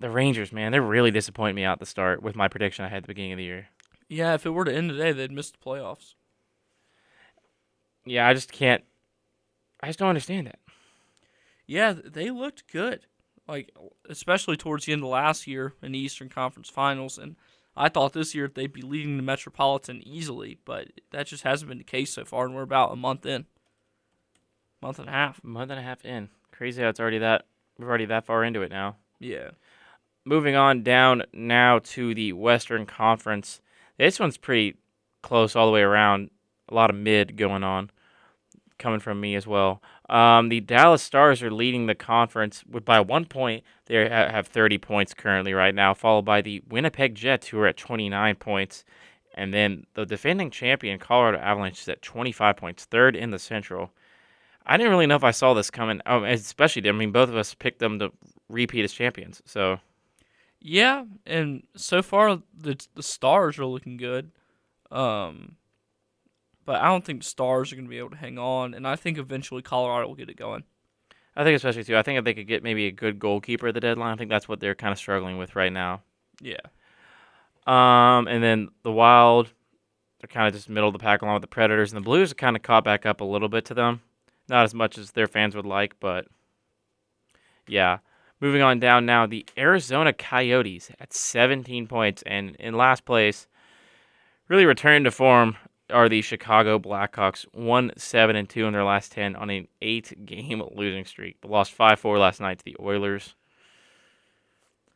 The Rangers, man, they're really disappointing me out the start with my prediction I had at the beginning of the year. Yeah, if it were to end today, they'd miss the playoffs. Yeah, I just don't understand that. Yeah, they looked good, like especially towards the end of last year in the Eastern Conference Finals, and I thought this year they'd be leading the Metropolitan easily, but that just hasn't been the case so far, and we're about a month in. Month and a half in. Crazy how it's already we're already that far into it now. Yeah. Moving on down now to the Western Conference. This one's pretty close all the way around. A lot of mid going on, coming from me as well. The Dallas Stars are leading the conference by 1 point. They have 30 points currently right now, followed by the Winnipeg Jets, who are at 29 points. And then the defending champion, Colorado Avalanche, is at 25 points, third in the Central. I didn't really know if I saw this coming, especially, I mean, both of us picked them to repeat as champions, so... Yeah, and so far the Stars are looking good, but I don't think the Stars are going to be able to hang on, and I think eventually Colorado will get it going. I think especially, too, I think if they could get maybe a good goalkeeper at the deadline, I think that's what they're kind of struggling with right now. Yeah. And then the Wild, they're kind of just middle of the pack along with the Predators. And the Blues have kind of caught back up a little bit to them. Not as much as their fans would like, but yeah. Moving on down now, the Arizona Coyotes at 17 points. And in last place, really returned to form, are the Chicago Blackhawks, 1-7-2 in their last 10 on an 8-game losing streak. They lost 5-4 last night to the Oilers.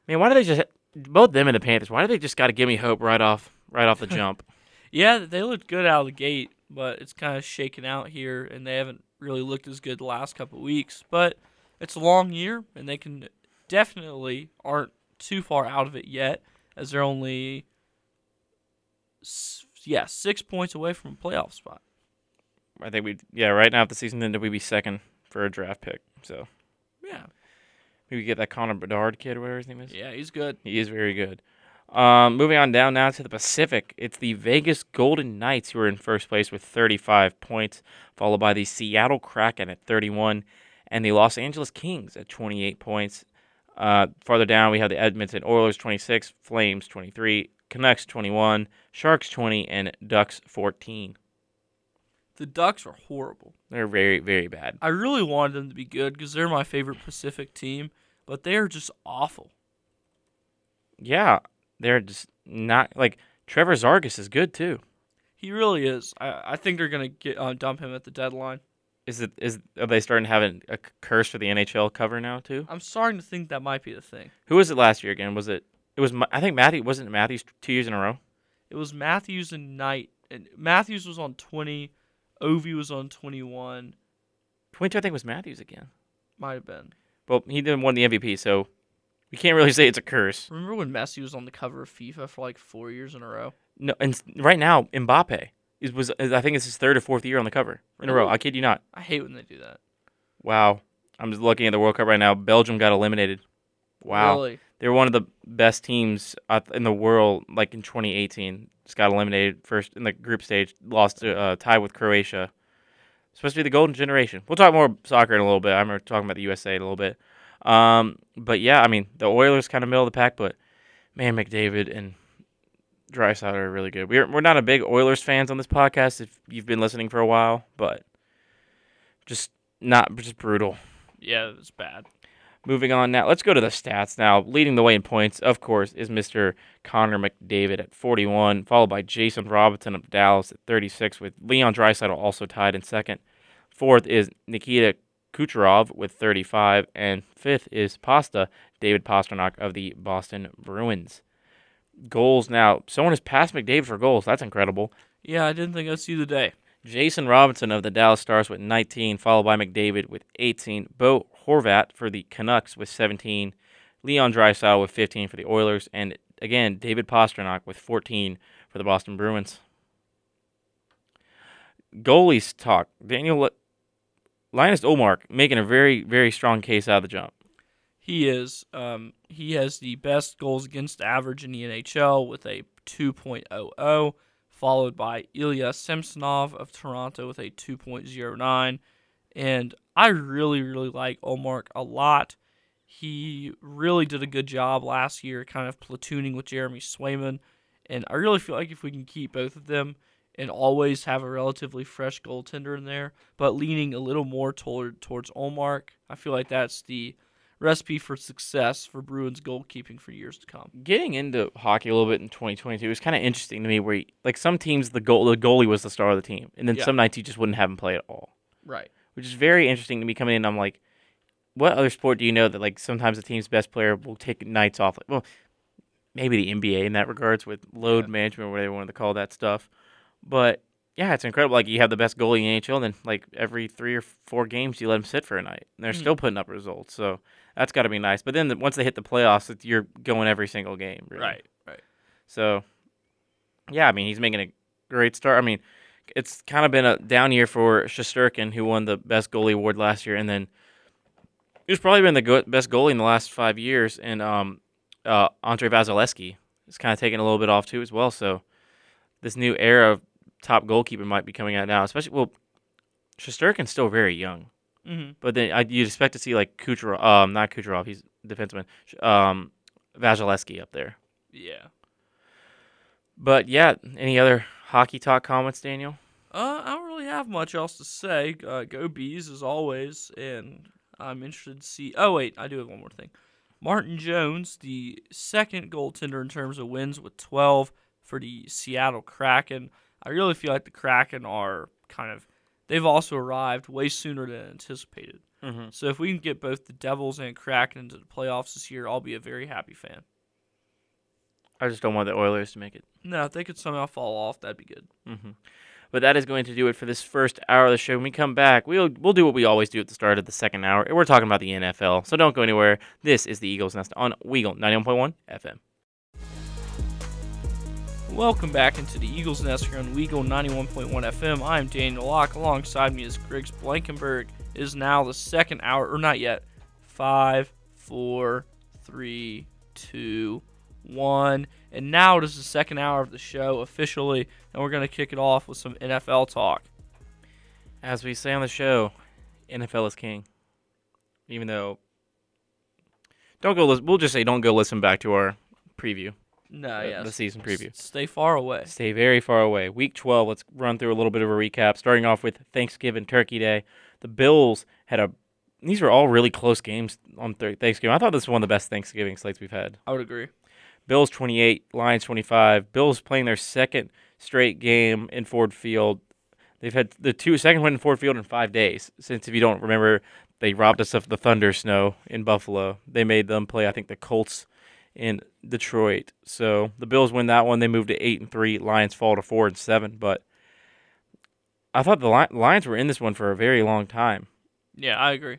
Man, why do they just – both them and the Panthers, why do they just got to give me hope right off the jump? Yeah, they looked good out of the gate, but it's kind of shaken out here, and they haven't really looked as good the last couple of weeks. But it's a long year, and they can definitely aren't too far out of it yet, as they're only 6 points away from a playoff spot. I think right now if the season ended, we'd be second for a draft pick. So, yeah. Maybe get that Connor Bedard kid, whatever his name is. Yeah, he's good. He is very good. Moving on down now to the Pacific, it's the Vegas Golden Knights who are in first place with 35 points, followed by the Seattle Kraken at 31, and the Los Angeles Kings at 28 points. Farther down, we have the Edmonton Oilers, 26, Flames, 23, Canucks 21, Sharks 20, and Ducks 14. The Ducks are horrible. They're very, very bad. I really wanted them to be good because they're my favorite Pacific team, but they are just awful. Yeah, they're just not like Trevor Zargas is good too. He really is. I think they're gonna dump him at the deadline. Are they starting to have a curse for the NHL cover now too? I'm starting to think that might be the thing. Who was it last year again? I think Matthews, wasn't it Matthews 2 years in a row? It was Matthews and Knight. And Matthews was on 20. Ovi was on 21. 22, I think, was Matthews again. Might have been. Well, he didn't win the MVP, so we can't really say it's a curse. Remember when Messi was on the cover of FIFA for like 4 years in a row? No, and right now, Mbappe I think it's his third or fourth year on the cover in a row. I kid you not. I hate when they do that. Wow. I'm just looking at the World Cup right now. Belgium got eliminated. Wow. Really? They're one of the best teams in the world, like in 2018. Just got eliminated first in the group stage, lost to tie with Croatia. Supposed to be the golden generation. We'll talk more soccer in a little bit. I remember talking about the USA in a little bit. But, yeah, I mean, the Oilers kind of middle of the pack, but, man, McDavid and Draisaitl are really good. We're not a big Oilers fans on this podcast if you've been listening for a while, but just brutal. Yeah, it's bad. Moving on now, let's go to the stats now. Leading the way in points, of course, is Mr. Connor McDavid at 41, followed by Jason Robinson of Dallas at 36, with Leon Draisaitl also tied in second. Fourth is Nikita Kucherov with 35, and fifth is David Pastrnak of the Boston Bruins. Goals now. Someone has passed McDavid for goals. That's incredible. Yeah, I didn't think I'd see the day. Jason Robinson of the Dallas Stars with 19, followed by McDavid with 18. Bo Horvat for the Canucks with 17. Leon Draisaitl with 15 for the Oilers. And, again, David Pastrnak with 14 for the Boston Bruins. Goalies talk. Linus Ullmark making a very, very strong case out of the jump. He is. He has the best goals against average in the NHL with a 2.00. followed by Ilya Samsonov of Toronto with a 2.09. And I really, really like Ullmark a lot. He really did a good job last year kind of platooning with Jeremy Swayman. And I really feel like if we can keep both of them and always have a relatively fresh goaltender in there, but leaning a little more towards Ullmark, I feel like that's the recipe for success for Bruins goalkeeping for years to come. Getting into hockey a little bit in 2022 is kind of interesting to me where, like, some teams, the goalie was the star of the team, and then some nights you just wouldn't have him play at all. Right. Which is very interesting to me coming in. I'm like, what other sport do you know that, like, sometimes the team's best player will take nights off? Like, well, maybe the NBA in that regards with load management, whatever they wanted to call that stuff. But, yeah, it's incredible. Like, you have the best goalie in the NHL, and then, like, every 3 or 4 games you let them sit for a night, and they're still putting up results. So that's got to be nice. But then once they hit the playoffs, you're going every single game. Really. Right. So, yeah, I mean, he's making a great start. I mean, it's kind of been a down year for Shesterkin, who won the best goalie award last year. And then he's probably been the best goalie in the last 5 years. And Andre Vasilevsky is kind of taking a little bit off, too, as well. So this new era of top goalkeeper might be coming out now. Especially, well, Shesterkin's still very young. Mm-hmm. But then you'd expect to see like Kucherov, not Kucherov, he's defenseman, Vasilevsky up there. Yeah. But yeah, any other hockey talk comments, Daniel? I don't really have much else to say. Go Bees as always, and I'm interested to see. Oh wait, I do have one more thing. Martin Jones, the second goaltender in terms of wins with 12 for the Seattle Kraken. I really feel like the Kraken are kind of, they've also arrived way sooner than anticipated. Mm-hmm. So if we can get both the Devils and Kraken into the playoffs this year, I'll be a very happy fan. I just don't want the Oilers to make it. No, if they could somehow fall off, that'd be good. Mm-hmm. But that is going to do it for this first hour of the show. When we come back, we'll do what we always do at the start of the second hour. We're talking about the NFL, so don't go anywhere. This is the Eagles Nest on Weagle 91.1 FM. Welcome back into the Eagles Nest here on Weagle 91.1 FM. I'm Daniel Locke. Alongside me is Griggs Blankenberg. It is now the second hour, or not yet. 5, 4, 3, 2, 1. And now it is the second hour of the show officially, and we're going to kick it off with some NFL talk. As we say on the show, NFL is king. Even though, we'll just say don't go listen back to our preview. No, yeah. The season preview. Stay far away. Stay very far away. Week 12, let's run through a little bit of a recap, starting off with Thanksgiving Turkey Day. The Bills had these were all really close games on Thanksgiving. I thought this was one of the best Thanksgiving slates we've had. I would agree. Bills 28, Lions 25. Bills playing their second straight game in Ford Field. They've had the second win in Ford Field in 5 days. Since, if you don't remember, they robbed us of the Thunder Snow in Buffalo. They made them play, I think, the Colts in Detroit. So the Bills win that one. They move to 8-3. Lions fall to 4-7. But I thought the Lions were in this one for a very long time. Yeah, I agree.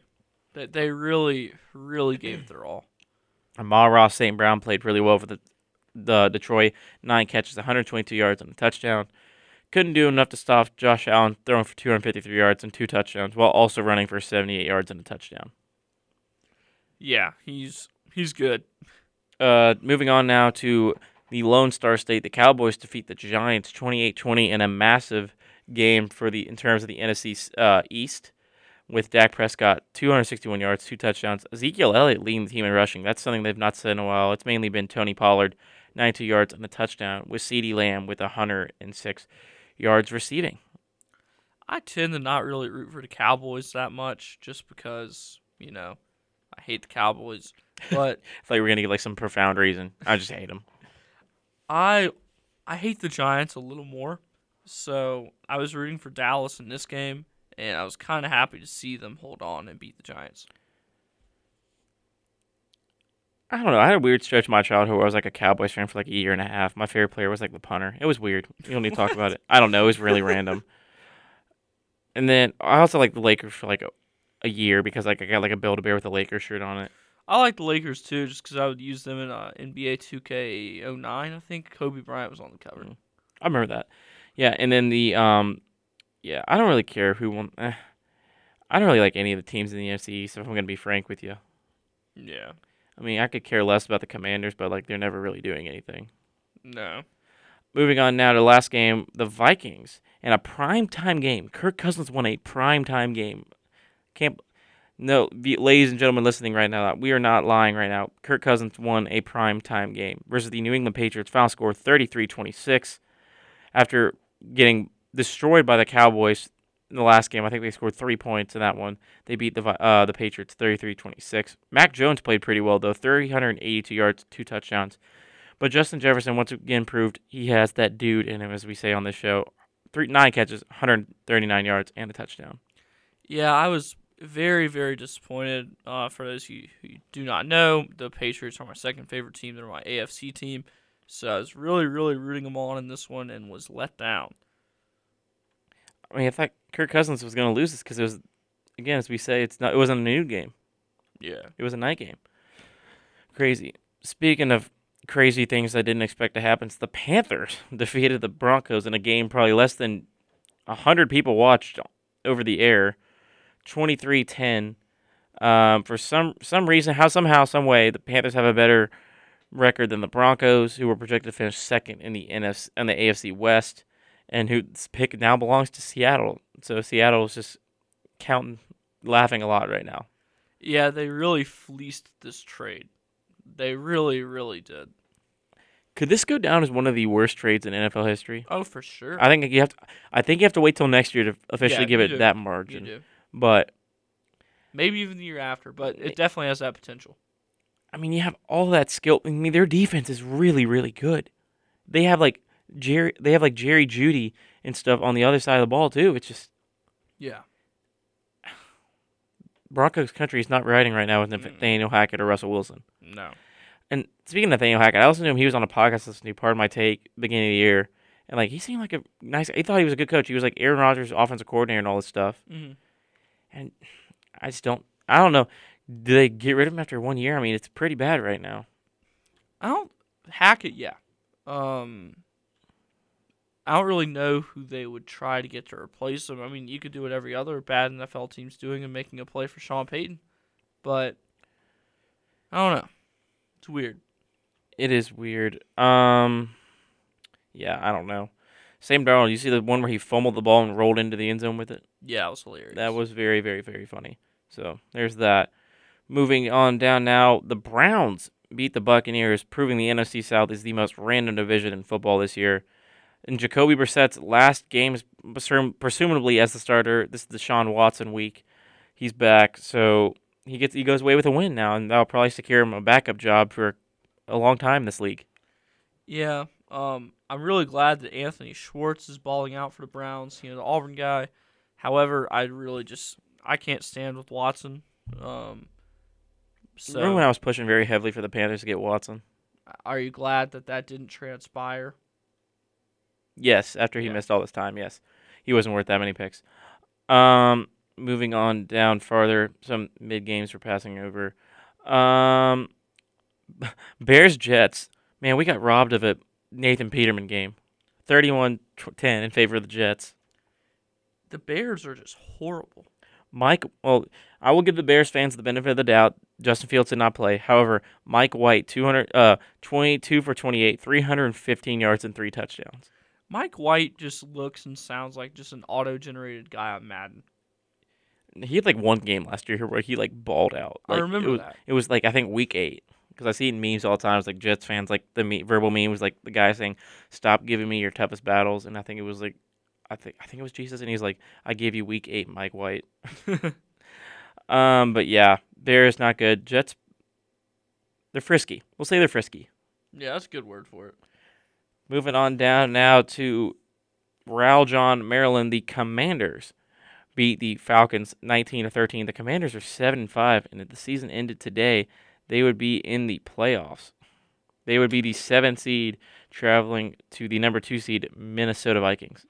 They really, really gave it their all. Amon-Ra St. Brown played really well for the Detroit. 9 catches, 122 yards and a touchdown. Couldn't do enough to stop Josh Allen throwing for 253 yards and 2 touchdowns, while also running for 78 yards and a touchdown. Yeah, he's good. Moving on now to the Lone Star State. The Cowboys defeat the Giants 28-20 in a massive game in terms of the NFC East. With Dak Prescott, 261 yards, 2 touchdowns. Ezekiel Elliott leading the team in rushing. That's something they've not said in a while. It's mainly been Tony Pollard, 92 yards and a touchdown, with CeeDee Lamb with 106 yards receiving. I tend to not really root for the Cowboys that much just because, I hate the Cowboys. But I thought you were going to get some profound reason. I just hate them. I hate the Giants a little more. So I was rooting for Dallas in this game. And I was kind of happy to see them hold on and beat the Giants. I don't know. I had a weird stretch in my childhood where I was a Cowboys fan for a year and a half. My favorite player was the punter. It was weird. You don't need to talk about it. I don't know. It was really random. And then I also liked the Lakers for a year because I got a Build-A-Bear with a Lakers shirt on it. I like the Lakers too just because I would use them in NBA 2K09. I think Kobe Bryant was on the cover. I remember that. Yeah, and then the... Yeah, I don't really care who won. I don't really like any of the teams in the NFC East, if I'm going to be frank with you. Yeah. I mean, I could care less about the Commanders, but, they're never really doing anything. No. Moving on now to the last game, the Vikings. In a primetime game, Kirk Cousins won a primetime game. Ladies and gentlemen listening right now, we are not lying right now. Kirk Cousins won a primetime game versus the New England Patriots. Final score 33-26 after getting destroyed by the Cowboys in the last game. I think they scored 3 points in that one. They beat the Patriots 33-26. Mac Jones played pretty well, though. 382 yards, 2 touchdowns. But Justin Jefferson once again proved he has that dude in him, as we say on this show. 9 catches, 139 yards, and a touchdown. Yeah, I was very, very disappointed. For those who do not know, the Patriots are my second favorite team. They're my AFC team. So I was really, really rooting them on in this one and was let down. I mean, I thought Kirk Cousins was going to lose this because it was, again, as we say, it wasn't a noon game. Yeah. It was a night game. Crazy. Speaking of crazy things I didn't expect to happen, the Panthers defeated the Broncos in a game probably less than 100 people watched over the air, 23-10. For some reason, some way, the Panthers have a better record than the Broncos, who were projected to finish second in the AFC West. And whose pick now belongs to Seattle. So Seattle is just counting laughing a lot right now. Yeah, they really fleeced this trade. They really, really did. Could this go down as one of the worst trades in NFL history? Oh, for sure. I think you have to wait till next year to officially give it that margin. You do. But maybe even the year after, but it definitely has that potential. I mean, you have all that skill. I mean, their defense is really, really good. They have like Jerry Jeudy and stuff on the other side of the ball too. It's just Broncos country is not riding right now with Nathaniel Hackett or Russell Wilson. No. And speaking of Nathaniel Hackett, I listened to him. He was on a podcast listening to Part of My Take beginning of the year, and like he seemed like a nice. He thought he was a good coach. He was like Aaron Rodgers, offensive coordinator, and all this stuff. Mm-hmm. And I just don't. I don't know. Do they get rid of him after 1 year? I mean, it's pretty bad right now. Hackett, yeah. I don't really know who they would try to get to replace him. I mean, you could do what every other bad NFL team's doing and making a play for Sean Payton. But I don't know. It's weird. It is weird. Yeah, I don't know. Sam Darnold, you see the one where he fumbled the ball and rolled into the end zone with it? Yeah, it was hilarious. That was very, very, very funny. So there's that. Moving on down now, the Browns beat the Buccaneers, proving the NFC South is the most random division in football this year. In Jacoby Brissett's last game, presumably as the starter, this is the Deshaun Watson week. He's back, so he goes away with a win now, and that'll probably secure him a backup job for a long time this league. Yeah, I'm really glad that Anthony Schwartz is balling out for the Browns, you know, the Auburn guy. However, I can't stand with Watson. So, remember when I was pushing very heavily for the Panthers to get Watson? Are you glad that didn't transpire? Yes, after he missed all this time, yes. He wasn't worth that many picks. Moving on down farther, some mid-games we're passing over. Bears-Jets. Man, we got robbed of a Nathan Peterman game. 31-10 in favor of the Jets. The Bears are just horrible. I will give the Bears fans the benefit of the doubt. Justin Fields did not play. However, Mike White, 22 for 28, 315 yards and 3 touchdowns. Mike White just looks and sounds like just an auto-generated guy on Madden. He had like one game last year where he like balled out. Like, I remember that. It was like I think week 8 because I see it in memes all the time. It's like Jets fans, like the verbal meme was like the guy saying, "Stop giving me your toughest battles," and I think it was like. I think it was Jesus, and he's like, I gave you week 8, Mike White. But yeah, Bears not good. Jets, they're frisky. We'll say they're frisky. Yeah, that's a good word for it. Moving on down now to Ral John, Maryland. The Commanders beat the Falcons 19-13. The Commanders are 7-5, and if the season ended today, they would be in the playoffs. They would be the 7th seed traveling to the number 2 seed, Minnesota Vikings.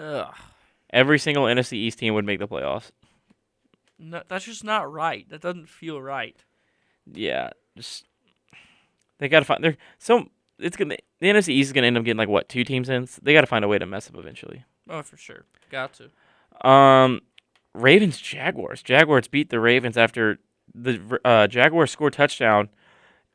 Ugh. Every single NFC East team would make the playoffs. No, that's just not right. That doesn't feel right. Yeah, just they gotta find. The NFC East is gonna end up getting like what 2 teams in. So they gotta find a way to mess up eventually. Oh, for sure, got to. Ravens Jaguars. Jaguars beat the Ravens after the Jaguars scored touchdown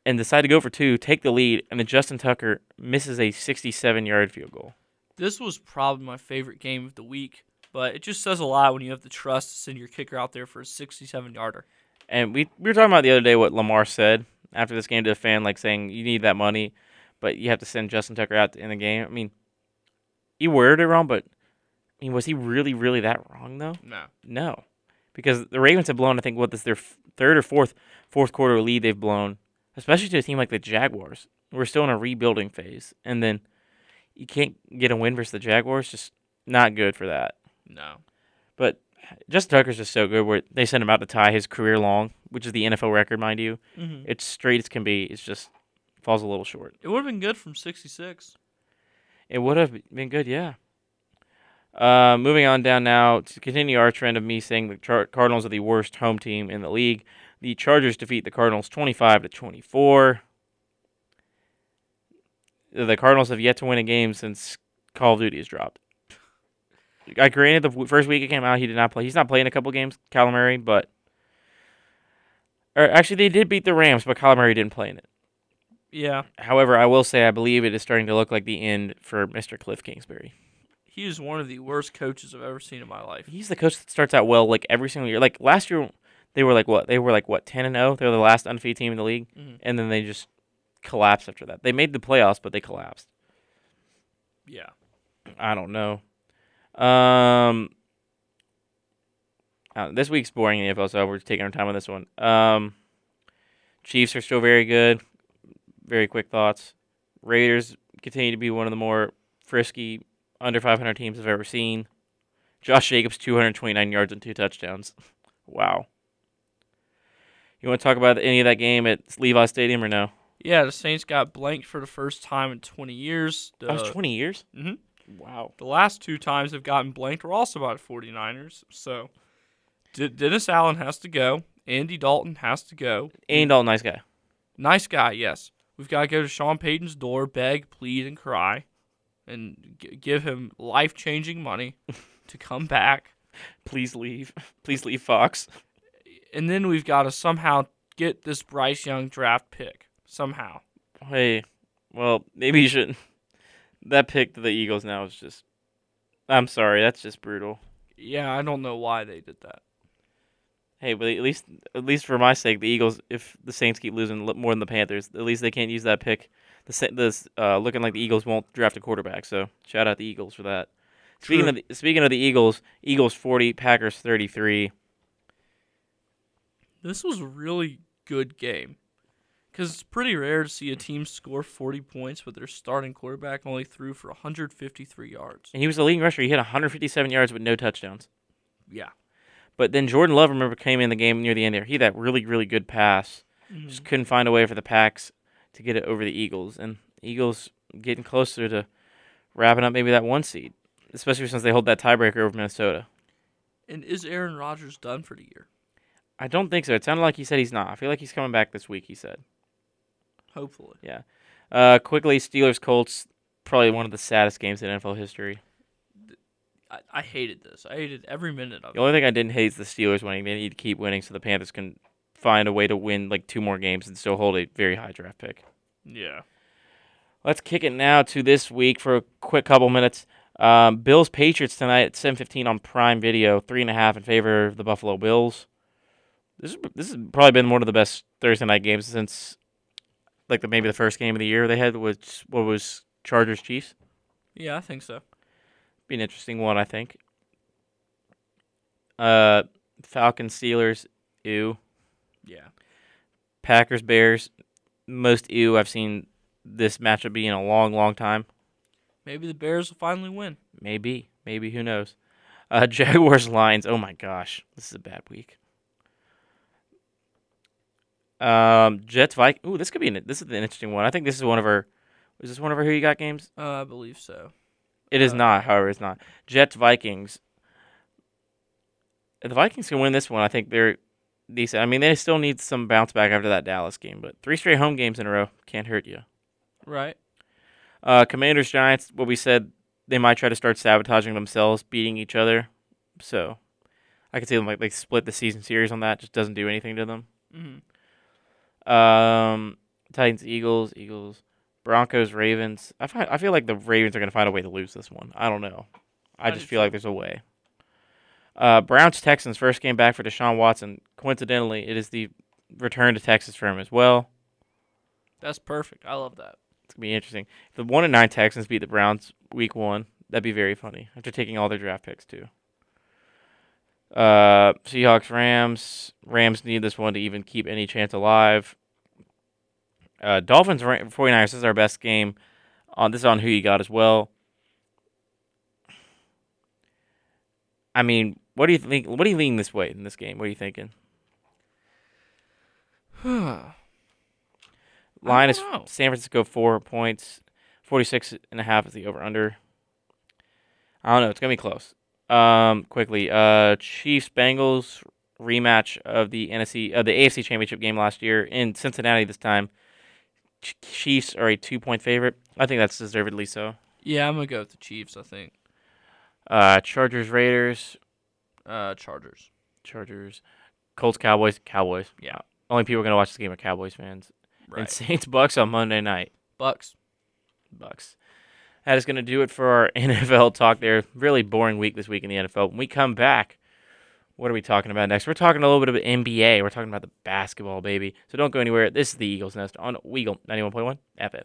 and decide to go for 2, take the lead, and then Justin Tucker misses a 67-yard field goal. This was probably my favorite game of the week, but it just says a lot when you have the trust to send your kicker out there for a 67-yarder. And we were talking about the other day what Lamar said after this game to the fan, like saying you need that money, but you have to send Justin Tucker out in the game. I mean, he worded it wrong, but I mean, was he really, really that wrong though? No, because the Ravens have blown. I think this is their third or fourth quarter lead they've blown, especially to a team like the Jaguars. We're still in a rebuilding phase, and then. You can't get a win versus the Jaguars. Just not good for that. No. But Justin Tucker's just so good where they sent him out to tie his career long, which is the NFL record, mind you. Mm-hmm. It's straight as can be. It just falls a little short. It would have been good from 66. It would have been good, yeah. Moving on down now to continue our trend of me saying the Cardinals are the worst home team in the league. The Chargers defeat the Cardinals 25-24. The Cardinals have yet to win a game since Call of Duty has dropped. I granted the first week it came out, he did not play. He's not playing a couple games, Kyler Murray, but... Or actually, they did beat the Rams, but Kyler Murray didn't play in it. Yeah. However, I will say I believe it is starting to look like the end for Mr. Cliff Kingsbury. he is one of the worst coaches I've ever seen in my life. He's the coach that starts out well, like, every single year. Like, last year, they were, like, what? They were, like, what, 10-0? They were the last undefeated team in the league. Mm-hmm. And then they just collapsed after that. They made the playoffs, but they collapsed. Yeah. I don't know. This week's boring in the NFL, so we're taking our time on this one. Chiefs are still very good. Very quick thoughts. Raiders continue to be one of the more frisky, under 500 teams I've ever seen. Josh Jacobs, 229 yards and 2 touchdowns. Wow. You want to talk about any of that game at Levi's Stadium or no? Yeah, the Saints got blanked for the first time in 20 years. That was 20 years? Mm-hmm. Wow. The last 2 times they've gotten blanked were also by the 49ers. So Dennis Allen has to go. Andy Dalton has to go. Andy Dalton, nice guy. Nice guy, yes. We've got to go to Sean Payton's door, beg, plead, and cry, and give him life-changing money to come back. Please leave. Please leave, Fox. And then we've got to somehow get this Bryce Young draft pick. Somehow. Hey, well, maybe you shouldn't. That pick to the Eagles now is just... I'm sorry, that's just brutal. Yeah, I don't know why they did that. Hey, but at least for my sake, the Eagles, if the Saints keep losing more than the Panthers, at least they can't use that pick. Looking like the Eagles won't draft a quarterback, so shout out the Eagles for that. True. Speaking of the Eagles, Eagles 40, Packers 33. This was a really good game because it's pretty rare to see a team score 40 points, but their starting quarterback only threw for 153 yards. And he was the leading rusher. He had 157 yards with no touchdowns. Yeah. But then Jordan Love, remember, came in the game near the end there. He had that really, really good pass. Mm-hmm. Just couldn't find a way for the Packs to get it over the Eagles. And Eagles getting closer to wrapping up maybe that 1 seed, especially since they hold that tiebreaker over Minnesota. And is Aaron Rodgers done for the year? I don't think so. It sounded like he said he's not. I feel like he's coming back this week, he said. Hopefully. Yeah. Quickly, Steelers-Colts, probably one of the saddest games in NFL history. I hated this. I hated every minute of it. The only thing I didn't hate is the Steelers winning. They need to keep winning so the Panthers can find a way to win like 2 more games and still hold a very high draft pick. Yeah. Let's kick it now to this week for a quick couple minutes. Bills Patriots tonight at 7:15 on Prime Video, 3.5 in favor of the Buffalo Bills. This has probably been one of the best Thursday night games since like maybe the first game of the year they had, which was Chargers Chiefs. Yeah, I think so. Be an interesting one, I think. Falcons, Steelers, ew. Yeah. Packers, Bears, most ew I've seen this matchup be in a long, long time. Maybe the Bears will finally win. Maybe. Maybe. Who knows? Jaguars, Lions. Oh, my gosh. This is a bad week. Jets, Vikings. Ooh, this is an interesting one. I think this is one of our – is this one of our Who You Got games? I believe so. It is not, however, it's not. Jets, Vikings. The Vikings can win this one. I think they're decent. I mean, they still need some bounce back after that Dallas game, but 3 straight home games in a row can't hurt you. Right. Commanders, Giants, what we said, they might try to start sabotaging themselves, beating each other. So I could see them like split the season series on that. Just doesn't do anything to them. Mm-hmm. Titans, Eagles. Broncos, Ravens. I feel like the Ravens are going to find a way to lose this one. I don't know. I just feel like there's a way. Browns, Texans, first game back for Deshaun Watson. Coincidentally, it is the return to Texas for him as well. That's perfect. I love that. It's going to be interesting. If the 1-9 Texans beat the Browns week 1, that'd be very funny. After taking all their draft picks, too. Seahawks, Rams. Rams need this one to even keep any chance alive. Dolphins, 49ers, this is our best game. This is on Who You Got as well. I mean, what do you think? What do you lean this way in this game? What are you thinking? Line is San Francisco 4 points. 46.5 is the over-under. I don't know. It's going to be close. Quickly, Chiefs, Bengals, rematch of the the AFC Championship game last year in Cincinnati this time. Chiefs are a 2-point favorite. I think that's deservedly so. Yeah, I'm going to go with the Chiefs, I think. Chargers, Raiders. Chargers. Colts, Cowboys. Yeah. Only people are going to watch this game are Cowboys fans. Right. And Saints, Bucks on Monday night. Bucks. That is going to do it for our NFL talk there. Really boring week this week in the NFL. When we come back, what are we talking about next? We're talking a little bit of NBA. We're talking about the basketball, baby. So don't go anywhere. This is the Eagles Nest on Weagle 91.1 FM.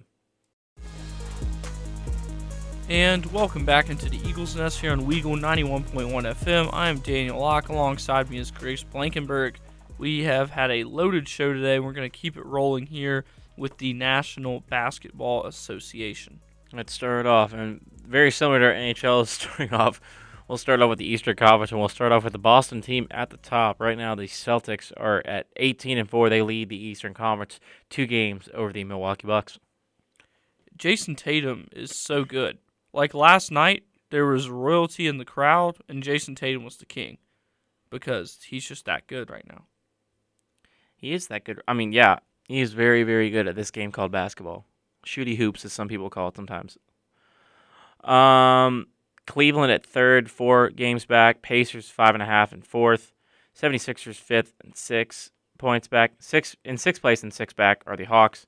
And welcome back into the Eagles Nest here on Weagle 91.1 FM. I am Daniel Locke. Alongside me is Grace Blankenberg. We have had a loaded show today. We're going to keep it rolling here with the National Basketball Association. Let's start it off, and very similar to our NHL starting off. We'll start off with the Eastern Conference, and we'll start off with the Boston team at the top. Right now, the Celtics are at 18-4. They lead the Eastern Conference 2 games over the Milwaukee Bucks. Jayson Tatum is so good. Like last night, there was royalty in the crowd, and Jayson Tatum was the king because he's just that good right now. He is that good. I mean, yeah, he is very, very good at this game called basketball. Shooty hoops, as some people call it sometimes. Cleveland at third, 4 games back. Pacers 5.5 and fourth. 76ers fifth and 6 points back. In sixth place and six back are the Hawks.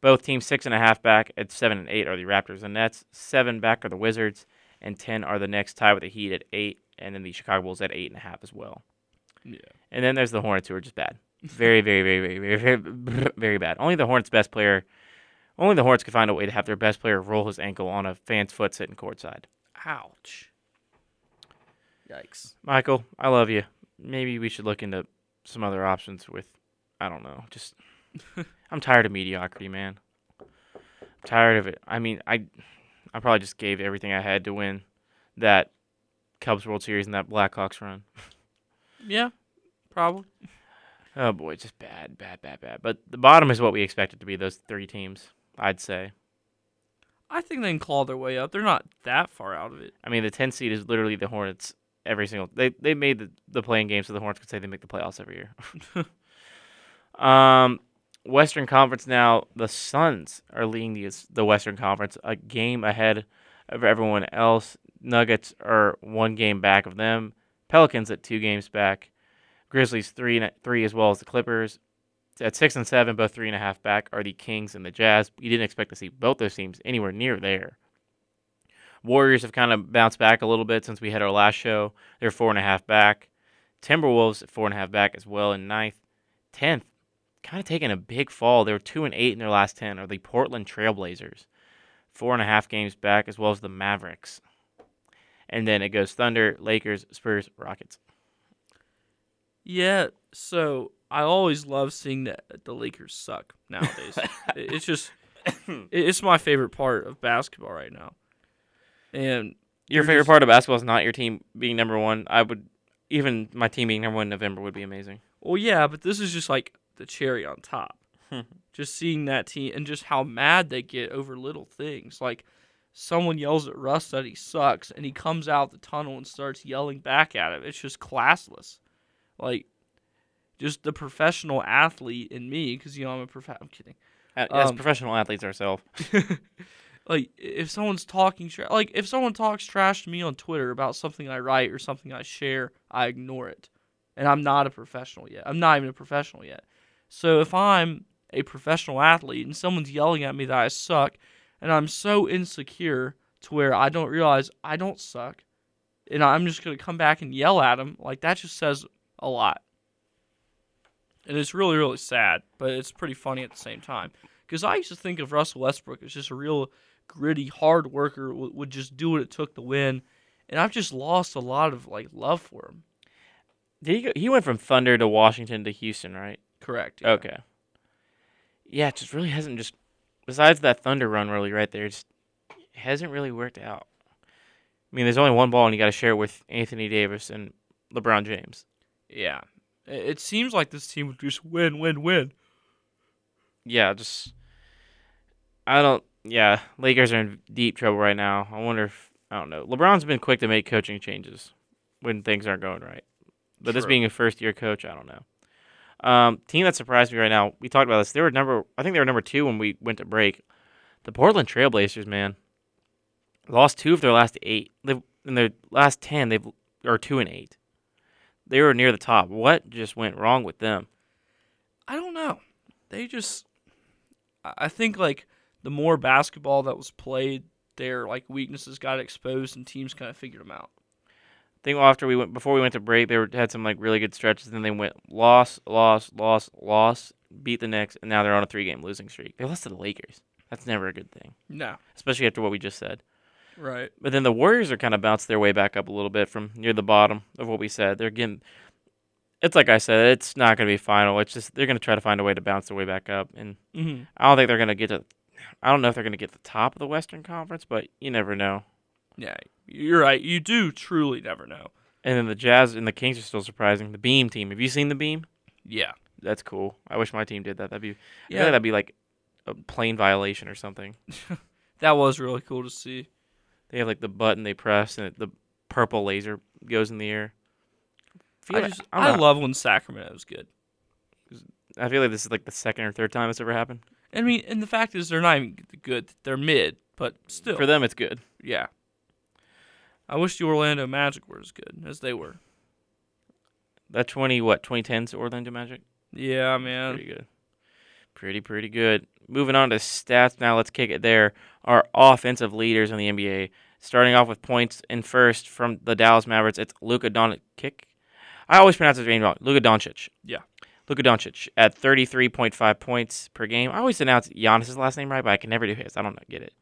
Both teams 6.5 back. At 7 and 8 are the Raptors and Nets. 7 back are the Wizards, and 10 are the Knicks, tied with the Heat at 8, and then the Chicago Bulls at 8.5 as well. Yeah. And then there's the Hornets, who are just bad. Very, very, very, very, very, very, very bad. Only the Hornets could find a way to have their best player roll his ankle on a fan's foot sitting courtside. Ouch. Yikes. Michael, I love you. Maybe we should look into some other options with, I don't know, just... I'm tired of mediocrity, man. I'm tired of it. I mean, I probably just gave everything I had to win that Cubs World Series and that Blackhawks run. Yeah, probably. Oh, boy, just bad, bad, bad, bad. But the bottom is what we expected to be, those 3 teams, I'd say. I think they can claw their way up. They're not that far out of it. I mean, the 10 seed is literally the Hornets every single... They made the play-in game so the Hornets could say they make the playoffs every year. Western Conference now, the Suns are leading the Western Conference a game ahead of everyone else. Nuggets are 1 game back of them. Pelicans at 2 games back. Grizzlies 3 as well as the Clippers. At 6 and 7, both 3.5 back are the Kings and the Jazz. You didn't expect to see both those teams anywhere near there. Warriors have kind of bounced back a little bit since we had our last show. They're 4.5 back. Timberwolves at 4.5 back as well in 9th. 10th, kind of taking a big fall. They were 2 and 8 in their last 10, are the Portland Trailblazers. 4.5 games back as well as the Mavericks. And then it goes Thunder, Lakers, Spurs, Rockets. Yeah, so I always love seeing that the Lakers suck nowadays. It's just, it's my favorite part of basketball right now. And your favorite part of basketball is not your team being number one. Even my team being number one in November would be amazing. Well, yeah, but this is just like the cherry on top. Just seeing that team and just how mad they get over little things. Like someone yells at Russ that he sucks, and he comes out the tunnel and starts yelling back at him. It's just classless. Like, just the professional athlete in me, because, you know, I'm kidding. As professional athletes ourselves. Like, if someone talks trash to me on Twitter about something I write or something I share, I ignore it. And I'm not a professional yet. I'm not even a professional yet. So if I'm a professional athlete and someone's yelling at me that I suck, and I'm so insecure to where I don't realize I don't suck, and I'm just going to come back and yell at them, like, that just says... a lot. And it's really, really sad, but it's pretty funny at the same time. Because I used to think of Russell Westbrook as just a real gritty, hard worker, would just do what it took to win. And I've just lost a lot of love for him. He went from Thunder to Washington to Houston, right? Correct. Yeah. Okay. Yeah, it just really hasn't besides that Thunder run really right there, it hasn't really worked out. I mean, there's only one ball and you got to share it with Anthony Davis and LeBron James. Yeah, it seems like this team would just win, win, win. Yeah, Lakers are in deep trouble right now. I wonder I don't know. LeBron's been quick to make coaching changes when things aren't going right. But True. This being a first-year coach, I don't know. Team that surprised me right now, we talked about this. I think they were number 2 when we went to break. The Portland Trailblazers, man, lost 2 of their last 8. In their last 10, they are 2 and 8. They were near the top. What just went wrong with them? I don't know. I think the more basketball that was played, their like weaknesses got exposed and teams kind of figured them out. I think before we went to break, they had some like really good stretches, and then they went loss, beat the Knicks, and now they're on a 3-game losing streak. They lost to the Lakers. That's never a good thing. No. Especially after what we just said. Right. But then the Warriors are kind of bounced their way back up a little bit from near the bottom of what we said. They're getting – it's like I said, it's not going to be final. It's just they're going to try to find a way to bounce their way back up. And I don't think they're going to get to – I don't know if they're going to get to the top of the Western Conference, but you never know. Yeah, you're right. You do truly never know. And then the Jazz and the Kings are still surprising. The Beam team. Have you seen the Beam? Yeah. That's cool. I wish my team did that. I feel like that'd be like a plane violation or something. That was really cool to see. They have like the button they press and the purple laser goes in the air. I love when Sacramento is good. I feel like this is like the second or third time it's ever happened. I mean, and the fact is they're not even good. They're mid, but still. For them, it's good. Yeah. I wish the Orlando Magic were as good as they were. That 2010s Orlando Magic? Yeah, man. Pretty good. Pretty good. Moving on to stats now. Let's kick it there. Our offensive leaders in the NBA. Starting off with points in first from the Dallas Mavericks. It's Luka Doncic. I always pronounce his name wrong. Luka Doncic. Yeah. Luka Doncic at 33.5 points per game. I always pronounce Giannis' last name right, but I can never do his. I don't get it.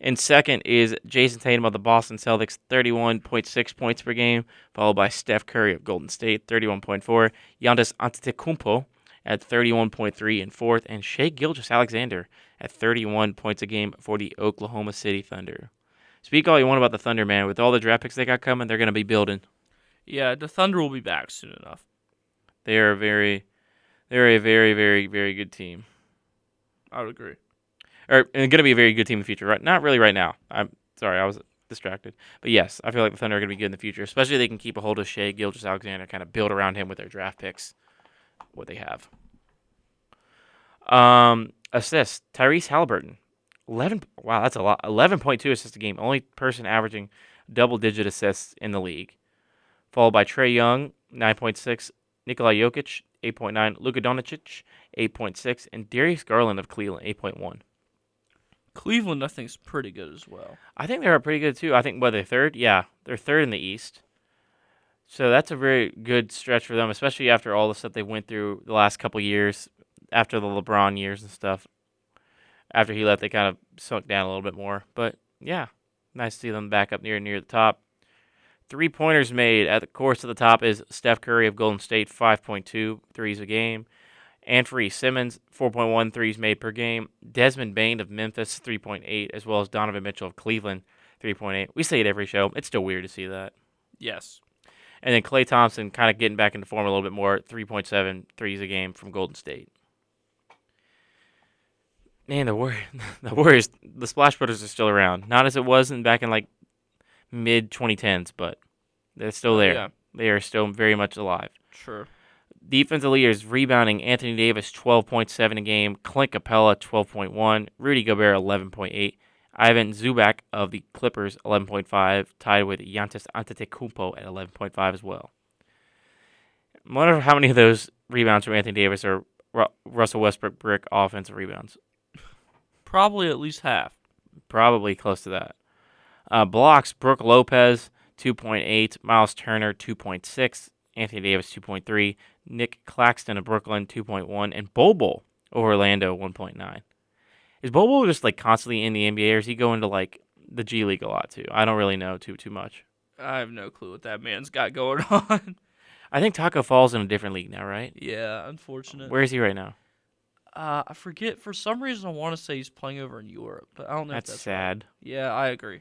And second is Jayson Tatum of the Boston Celtics, 31.6 points per game, followed by Steph Curry of Golden State, 31.4. Giannis Antetokounmpo at 31.3 in fourth, and Shea Gilgeous-Alexander at 31 points a game for the Oklahoma City Thunder. Speak all you want about the Thunder, man. With all the draft picks they got coming, they're going to be building. Yeah, the Thunder will be back soon enough. They are a very, very, very good team. I would agree. Or going to be a very good team in the future. Right? Not really right now. I'm sorry, I was distracted. But yes, I feel like the Thunder are going to be good in the future, especially if they can keep a hold of Shea Gilgeous-Alexander, kind of build around him with their draft picks, what they have. Assists, Tyrese Haliburton. 11. Wow, that's a lot. 11.2 assists a game. Only person averaging double-digit assists in the league. Followed by Trae Young, 9.6. Nikola Jokic, 8.9. Luka Doncic, 8.6. And Darius Garland of Cleveland, 8.1. Cleveland, I think, is pretty good as well. I think they're pretty good, too. I think, they're third? Yeah, they're third in the East. So that's a very good stretch for them, especially after all the stuff they went through the last couple years, after the LeBron years and stuff. After he left, they kind of sunk down a little bit more. But, yeah, nice to see them back up near the top. Three-pointers made at the course of the top is Steph Curry of Golden State, 5.2 threes a game. Anfernee Simmons, 4.1 threes made per game. Desmond Bane of Memphis, 3.8, as well as Donovan Mitchell of Cleveland, 3.8. We say it every show. It's still weird to see that. Yes. And then Klay Thompson kind of getting back into form a little bit more, 3.7 threes a game from Golden State. Man, the Warriors, the Splash Brothers are still around. Not as it was back in like mid-2010s, but they're still there. Yeah. They are still very much alive. Sure. Defensive leaders rebounding, Anthony Davis, 12.7 a game. Clint Capella, 12.1. Rudy Gobert, 11.8. Ivan Zubac of the Clippers, 11.5. Tied with Giannis Antetokounmpo at 11.5 as well. I wonder how many of those rebounds from Anthony Davis are Russell Westbrook brick offensive rebounds. Probably at least half. Probably close to that. Blocks, Brook Lopez, 2.8. Miles Turner, 2.6. Anthony Davis, 2.3. Nick Claxton of Brooklyn, 2.1. And Bobo of Orlando, 1.9. Is Bobo just, like, constantly in the NBA, or is he going to, like, the G League a lot, too? I don't really know too much. I have no clue what that man's got going on. I think Taco Fall's in a different league now, right? Yeah, unfortunate. Where is he right now? I forget. For some reason, I want to say he's playing over in Europe, but I don't know if that's sad. Right. Yeah, I agree.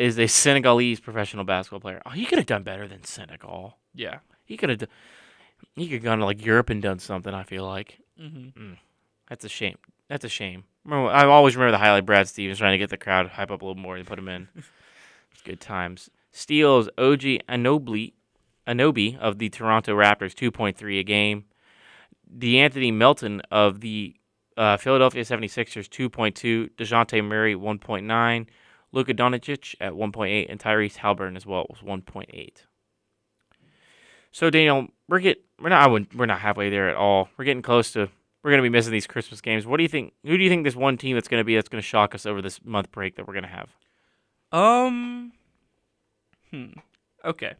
Is a Senegalese professional basketball player. Oh, he could have done better than Senegal. Yeah. He could have gone to, like, Europe and done something, I feel like. That's a shame. I always remember the highlight, Brad Stevens trying to get the crowd hype up a little more and put him in. It's good times. Steals, OG Anunoby of the Toronto Raptors, 2.3 a game. DeAnthony Melton of the Philadelphia 76ers, 2.2. DeJounte Murray, 1.9. Luka Doncic at 1.8, and Tyrese Haliburton as well was 1.8. So Daniel, we're not halfway there at all. We're getting close to we're going to be missing these Christmas games. What do you think? Who do you think this one team that's going to be that's going to shock us over this month break that we're going to have? Okay.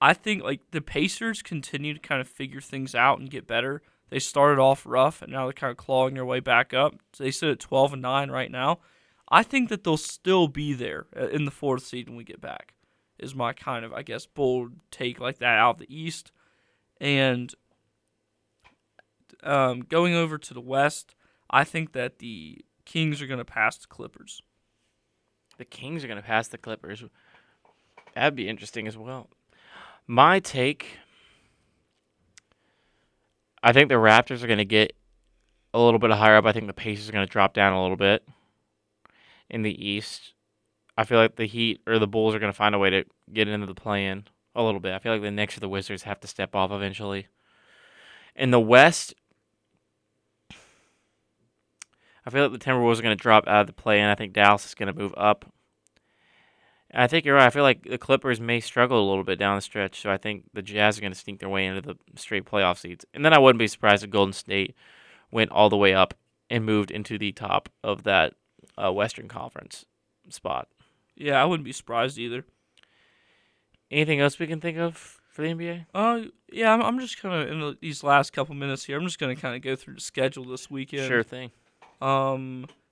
I think like the Pacers continue to kind of figure things out and get better. They started off rough, and now they're kind of clawing their way back up. So they sit at 12-9 right now. I think that they'll still be there in the fourth seed when we get back, is my kind of, I guess, bold take like that out of the East. And going over to the West, I think that the Kings are going to pass the Clippers. The Kings are going to pass the Clippers. That'd be interesting as well. My take... I think the Raptors are going to get a little bit higher up. I think the Pacers are going to drop down a little bit in the East. I feel like the Heat or the Bulls are going to find a way to get into the play-in a little bit. I feel like the Knicks or the Wizards have to step off eventually. In the West, I feel like the Timberwolves are going to drop out of the play-in. I think Dallas is going to move up. I think you're right. I feel like the Clippers may struggle a little bit down the stretch, so I think the Jazz are going to sneak their way into the straight playoff seeds. And then I wouldn't be surprised if Golden State went all the way up and moved into the top of that Western Conference spot. Yeah, I wouldn't be surprised either. Anything else we can think of for the NBA? Yeah, I'm just kind of, in these last couple minutes here, I'm just going to kind of go through the schedule this weekend. Sure thing.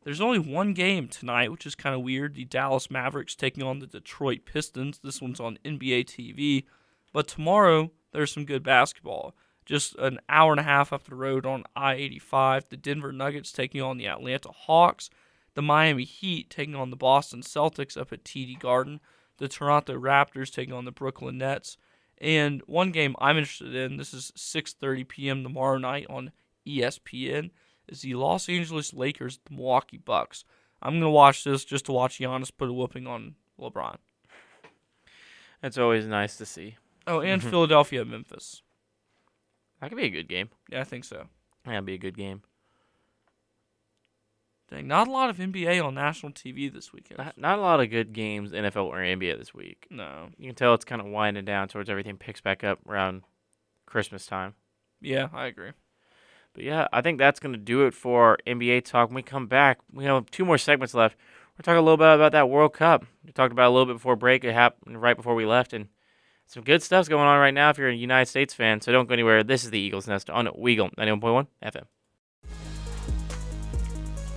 There's only one game tonight, which is kind of weird. The Dallas Mavericks taking on the Detroit Pistons. This one's on NBA TV. But tomorrow, there's some good basketball. Just an hour and a half up the road on I-85. The Denver Nuggets taking on the Atlanta Hawks. The Miami Heat taking on the Boston Celtics up at TD Garden. The Toronto Raptors taking on the Brooklyn Nets. And one game I'm interested in, this is 6:30 p.m. tomorrow night on ESPN, is the Los Angeles Lakers, the Milwaukee Bucks. I'm going to watch this just to watch Giannis put a whooping on LeBron. That's always nice to see. Oh, and Philadelphia, Memphis. That could be a good game. Yeah, I think so. Yeah, it'd be a good game. Dang, not a lot of NBA on national TV this weekend. Not a lot of good games, NFL or NBA this week. No. You can tell it's kind of winding down towards everything picks back up around Christmas time. Yeah, I agree. But, yeah, I think that's going to do it for our NBA talk. When we come back, we have two more segments left. We're talking a little bit about that World Cup. We talked about it a little bit before break. It happened right before we left. And some good stuff's going on right now if you're a United States fan. So don't go anywhere. This is the Eagles Nest on Weagle 91.1 FM.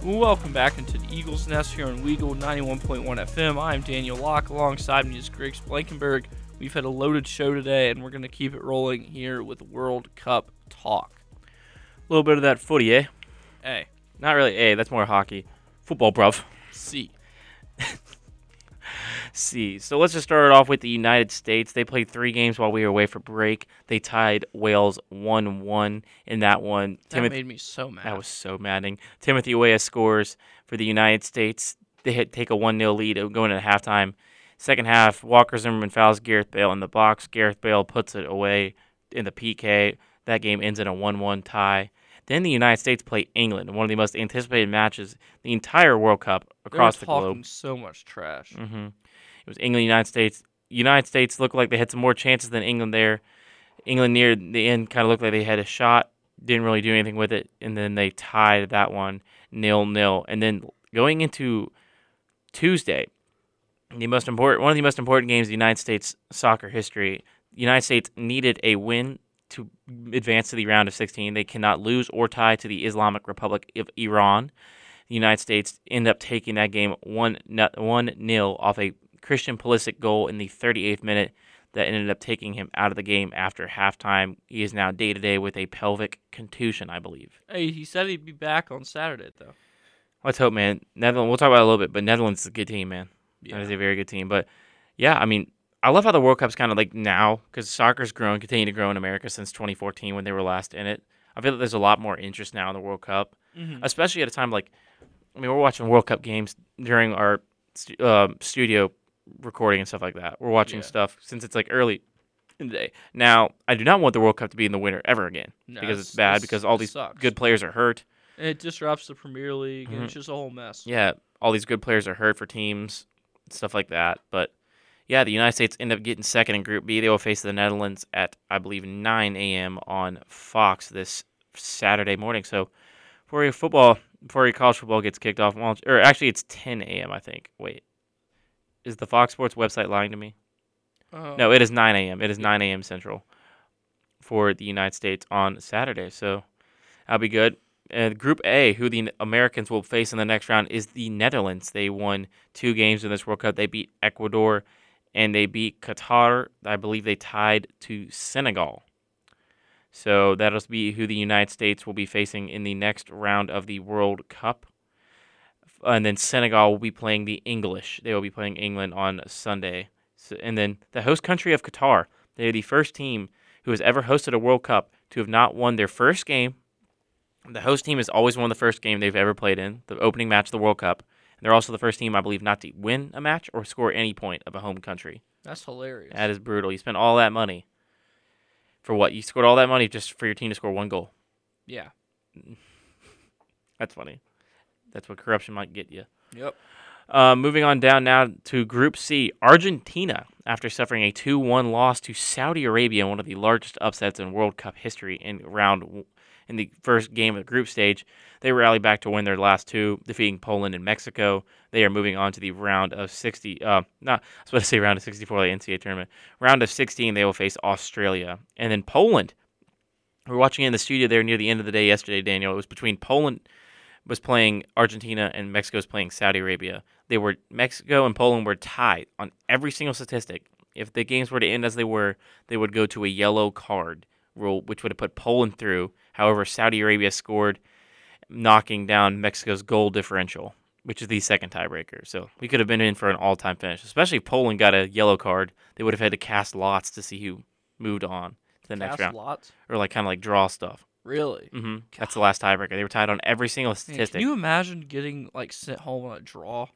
Welcome back into the Eagles Nest here on Weagle 91.1 FM. I'm Daniel Locke. Alongside me is Griggs Blankenberg. We've had a loaded show today, and we're going to keep it rolling here with World Cup talk. A little bit of that footy, eh? A. Not really A. That's more hockey. Football, bruv. C. C. So let's just start it off with the United States. They played three games while we were away for break. They tied Wales 1-1 in that one. That made me so mad. That was so maddening. Timothy Weah scores for the United States. They take a 1-0 lead going into halftime. Second half, Walker Zimmerman fouls Gareth Bale in the box. Gareth Bale puts it away in the PK. That game ends in a 1-1 tie. Then the United States play England, one of the most anticipated matches the entire World Cup across the globe. They were talking so much trash. Mm-hmm. It was England, United States. United States looked like they had some more chances than England there. England near the end kind of looked like they had a shot, didn't really do anything with it, and then they tied that one 0-0. And then going into Tuesday, one of the most important games in United States soccer history, the United States needed a win to advance to the round of 16. They cannot lose or tie to the Islamic Republic of Iran. The United States end up taking that game 1-0 off a Christian Pulisic goal in the 38th minute that ended up taking him out of the game after halftime. He is now day-to-day with a pelvic contusion, I believe. Hey, he said he'd be back on Saturday, though. Let's hope, man. Netherlands, we'll talk about it a little bit, but Netherlands is a good team, man. Yeah. That is a very good team. But, yeah, I mean, I love how the World Cup's kind of like now, because soccer's grown, continued to grow in America since 2014 when they were last in it. I feel that there's a lot more interest now in the World Cup, especially at a time like, I mean, we're watching World Cup games during our studio recording and stuff like that. We're watching stuff since it's like early in the day. Now, I do not want the World Cup to be in the winter ever again because it's bad because all these good players are hurt. And it disrupts the Premier League and it's just a whole mess. Yeah, all these good players are hurt for teams, stuff like that, but... Yeah, the United States end up getting second in Group B. They will face the Netherlands at, I believe, 9 a.m. on Fox this Saturday morning. So before your college football gets kicked off, or actually it's 10 a.m. I think. Wait, is the Fox Sports website lying to me? No, it is 9 a.m. It is 9 a.m. Central for the United States on Saturday. So that'll be good. Group A, who the Americans will face in the next round, is the Netherlands. They won 2 games in this World Cup. They beat Ecuador and they beat Qatar. I believe they tied to Senegal. So that'll be who the United States will be facing in the next round of the World Cup. And then Senegal will be playing the English. They will be playing England on Sunday. So, and then the host country of Qatar, they are the first team who has ever hosted a World Cup to have not won their first game. The host team has always won the first game they've ever played in, the opening match of the World Cup. And they're also the first team, I believe, not to win a match or score any point of a home country. That's hilarious. That is brutal. You spent all that money for what? You scored all that money just for your team to score 1 goal. Yeah. That's funny. That's what corruption might get you. Yep. Moving on down now to Group C, Argentina, after suffering a 2-1 loss to Saudi Arabia in one of the largest upsets in World Cup history in the first game of the group stage, they rallied back to win their last 2, defeating Poland and Mexico. They are moving on to the round of 60. I was about to say round of 64, the NCAA tournament. Round of 16, they will face Australia. And then Poland, we were watching in the studio there near the end of the day yesterday, Daniel. It was between Poland was playing Argentina and Mexico was playing Saudi Arabia. Mexico and Poland were tied on every single statistic. If the games were to end as they were, they would go to a yellow card rule, which would have put Poland through. However, Saudi Arabia scored, knocking down Mexico's goal differential, which is the second tiebreaker. So we could have been in for an all-time finish, especially if Poland got a yellow card. They would have had to cast lots to see who moved on to the next round. Cast lots? Or kind of draw stuff. Really? Mm-hmm. That's the last tiebreaker. They were tied on every single statistic. Man, can you imagine getting sent home on a draw?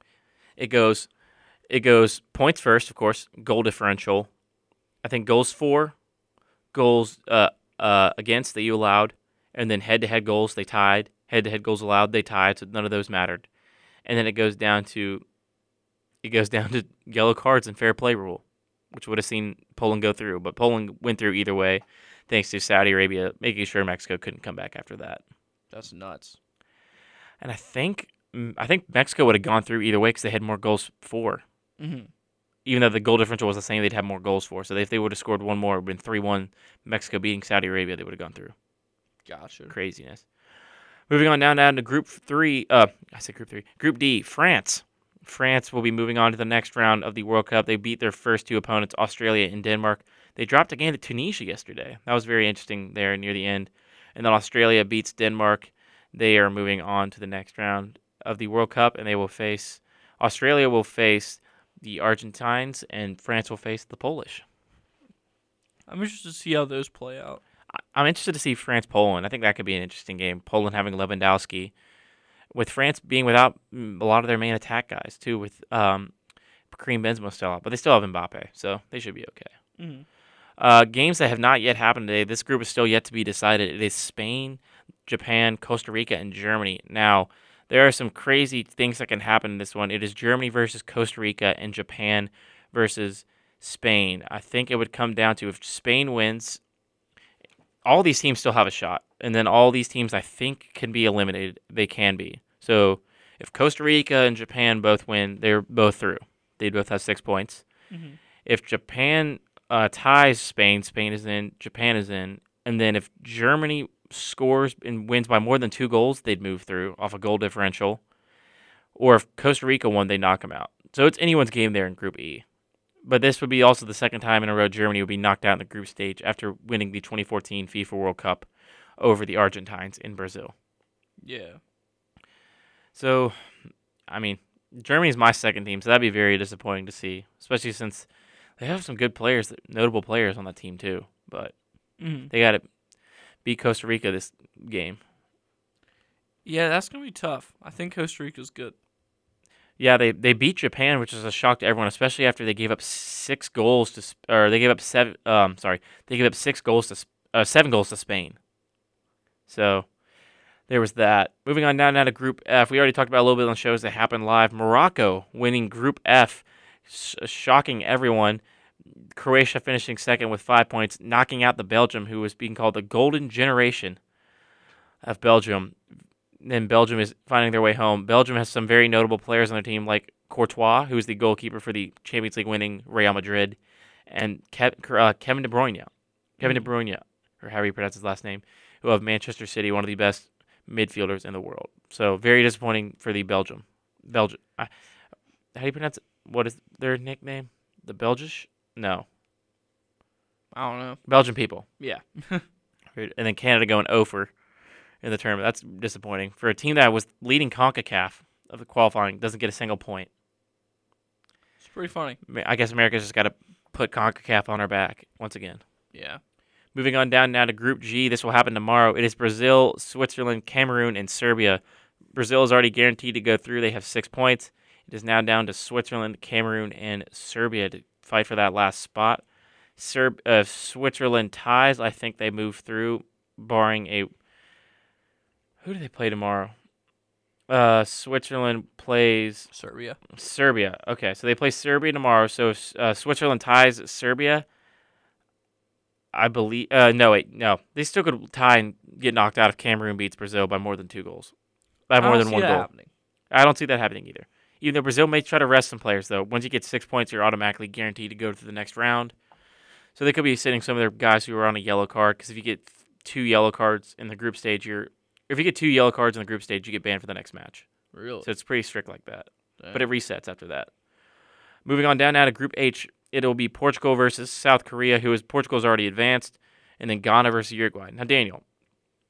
It goes points first, of course, goal differential. I think goals for, goals against that you allowed, and then head-to-head goals, they tied. Head-to-head goals allowed, they tied, so none of those mattered. And then it goes down to yellow cards and fair play rule, which would have seen Poland go through. But Poland went through either way, thanks to Saudi Arabia making sure Mexico couldn't come back after that. That's nuts. And I think Mexico would have gone through either way because they had more goals for. Mm-hmm. Even though the goal differential was the same, they'd have more goals for. So if they would have scored 1 more, it would have been 3-1. Mexico beating Saudi Arabia, they would have gone through. Gotcha. Craziness. Moving on down to Group D, France. France will be moving on to the next round of the World Cup. They beat their first 2 opponents, Australia and Denmark. They dropped a game to Tunisia yesterday. That was very interesting there near the end. And then Australia beats Denmark. They are moving on to the next round of the World Cup, and Australia will face the Argentines, and France will face the Polish. I'm interested to see how those play out. I'm interested to see France-Poland. I think that could be an interesting game. Poland having Lewandowski, with France being without a lot of their main attack guys, too, with Karim Benzema still out. But they still have Mbappe, so they should be okay. Mm-hmm. Games that have not yet happened today, this group is still yet to be decided. It is Spain, Japan, Costa Rica, and Germany. Now, there are some crazy things that can happen in this one. It is Germany versus Costa Rica and Japan versus Spain. I think it would come down to if Spain wins, all these teams still have a shot. And then all these teams, I think, can be eliminated. They can be. So if Costa Rica and Japan both win, they're both through. They both have 6 points. Mm-hmm. If Japan ties Spain, Spain is in, Japan is in. And then if Germany scores and wins by more than 2 goals, they'd move through off a goal differential. Or if Costa Rica won, they knock them out. So it's anyone's game there in Group E. But this would be also the second time in a row Germany would be knocked out in the group stage after winning the 2014 FIFA World Cup over the Argentines in Brazil. Yeah. So, I mean, Germany's my second team, so that'd be very disappointing to see, especially since they have some good players, notable players on that team too. But they got to beat Costa Rica this game. Yeah, that's going to be tough. I think Costa Rica's good. Yeah, they beat Japan, which is a shock to everyone, especially after they gave up 6 goals to, or they gave up 7 goals to Spain. So there was that. Moving on down now to Group F. We already talked about a little bit on shows that happened live. Morocco winning Group F, shocking everyone. Croatia finishing second with 5 points, knocking out the Belgium, who was being called the golden generation of Belgium. And Belgium is finding their way home. Belgium has some very notable players on their team, like Courtois, who is the goalkeeper for the Champions League winning Real Madrid, and Kevin De Bruyne. Kevin De Bruyne, or however you pronounce his last name, who have Manchester City, one of the best midfielders in the world. So very disappointing for the Belgium. Belgium. How do you pronounce it? What is their nickname? The Belgish? No. I don't know. Belgian people. Yeah. And then Canada going 0 for in the tournament. That's disappointing. For a team that was leading CONCACAF of the qualifying, doesn't get a single point. It's pretty funny. I guess America's just got to put CONCACAF on our back once again. Yeah. Moving on down now to Group G. This will happen tomorrow. It is Brazil, Switzerland, Cameroon, and Serbia. Brazil is already guaranteed to go through. They have 6 points. It is now down to Switzerland, Cameroon, and Serbia to fight for that last spot. Switzerland ties. I think they move through, barring a... Who do they play tomorrow? Switzerland plays... Serbia. Okay, so they play Serbia tomorrow. So if Switzerland ties Serbia, I believe... No. They still could tie and get knocked out if Cameroon beats Brazil by more than 2 goals. By more than 1 goal. Happening. I don't see that happening either. Even though Brazil may try to rest some players, though. Once you get 6 points, you're automatically guaranteed to go to the next round. So they could be sitting some of their guys who are on a yellow card, because if you get 2 yellow cards in the group stage, if you get 2 yellow cards in the group stage, you get banned for the next match. Really? So it's pretty strict like that. Damn. But it resets after that. Moving on down now to Group H, it'll be Portugal versus South Korea, Portugal's already advanced, and then Ghana versus Uruguay. Now, Daniel,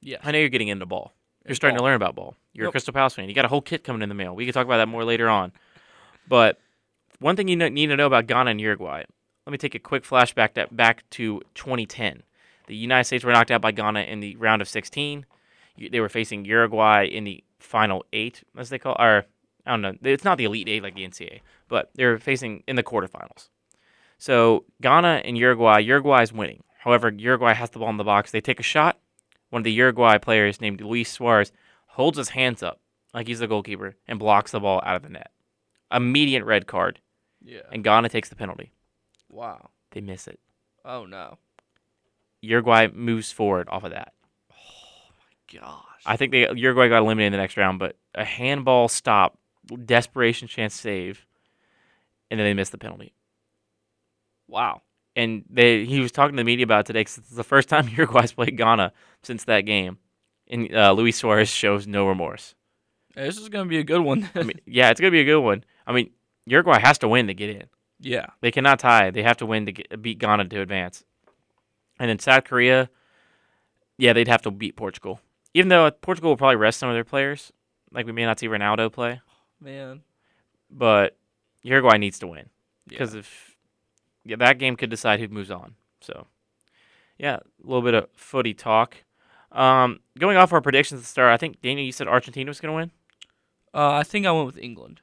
yes. I know you're getting into ball. You're starting to learn about ball. You're a Crystal Palace fan. You got a whole kit coming in the mail. We can talk about that more later on. But one thing you need to know about Ghana and Uruguay. Let me take a quick flashback back to 2010. The United States were knocked out by Ghana in the round of 16. They were facing Uruguay in the final 8, as they call it. Or, I don't know. It's not the Elite 8 like the NCAA, but they were facing in the quarterfinals. So Ghana and Uruguay is winning. However, Uruguay has the ball in the box. They take a shot. One of the Uruguay players named Luis Suarez holds his hands up like he's the goalkeeper and blocks the ball out of the net. Immediate red card. Yeah. And Ghana takes the penalty. Wow. They miss it. Oh, no. Uruguay moves forward off of that. Oh, my gosh. I think Uruguay got eliminated in the next round, but a handball stop, desperation chance save, and then they missed the penalty. Wow. And he was talking to the media about it today because it's the first time Uruguay's played Ghana since that game. And Luis Suarez shows no remorse. Hey, this is going to be a good one. I mean, yeah, it's going to be a good one. I mean, Uruguay has to win to get in. Yeah. They cannot tie. They have to win to beat Ghana to advance. And then South Korea, yeah, they'd have to beat Portugal. Even though Portugal will probably rest some of their players. Like, we may not see Ronaldo play. Man. But Uruguay needs to win. Because if that game could decide who moves on. So, yeah, a little bit of footy talk. Going off our predictions at the start, I think, Daniel, you said Argentina was going to win? I think I went with England.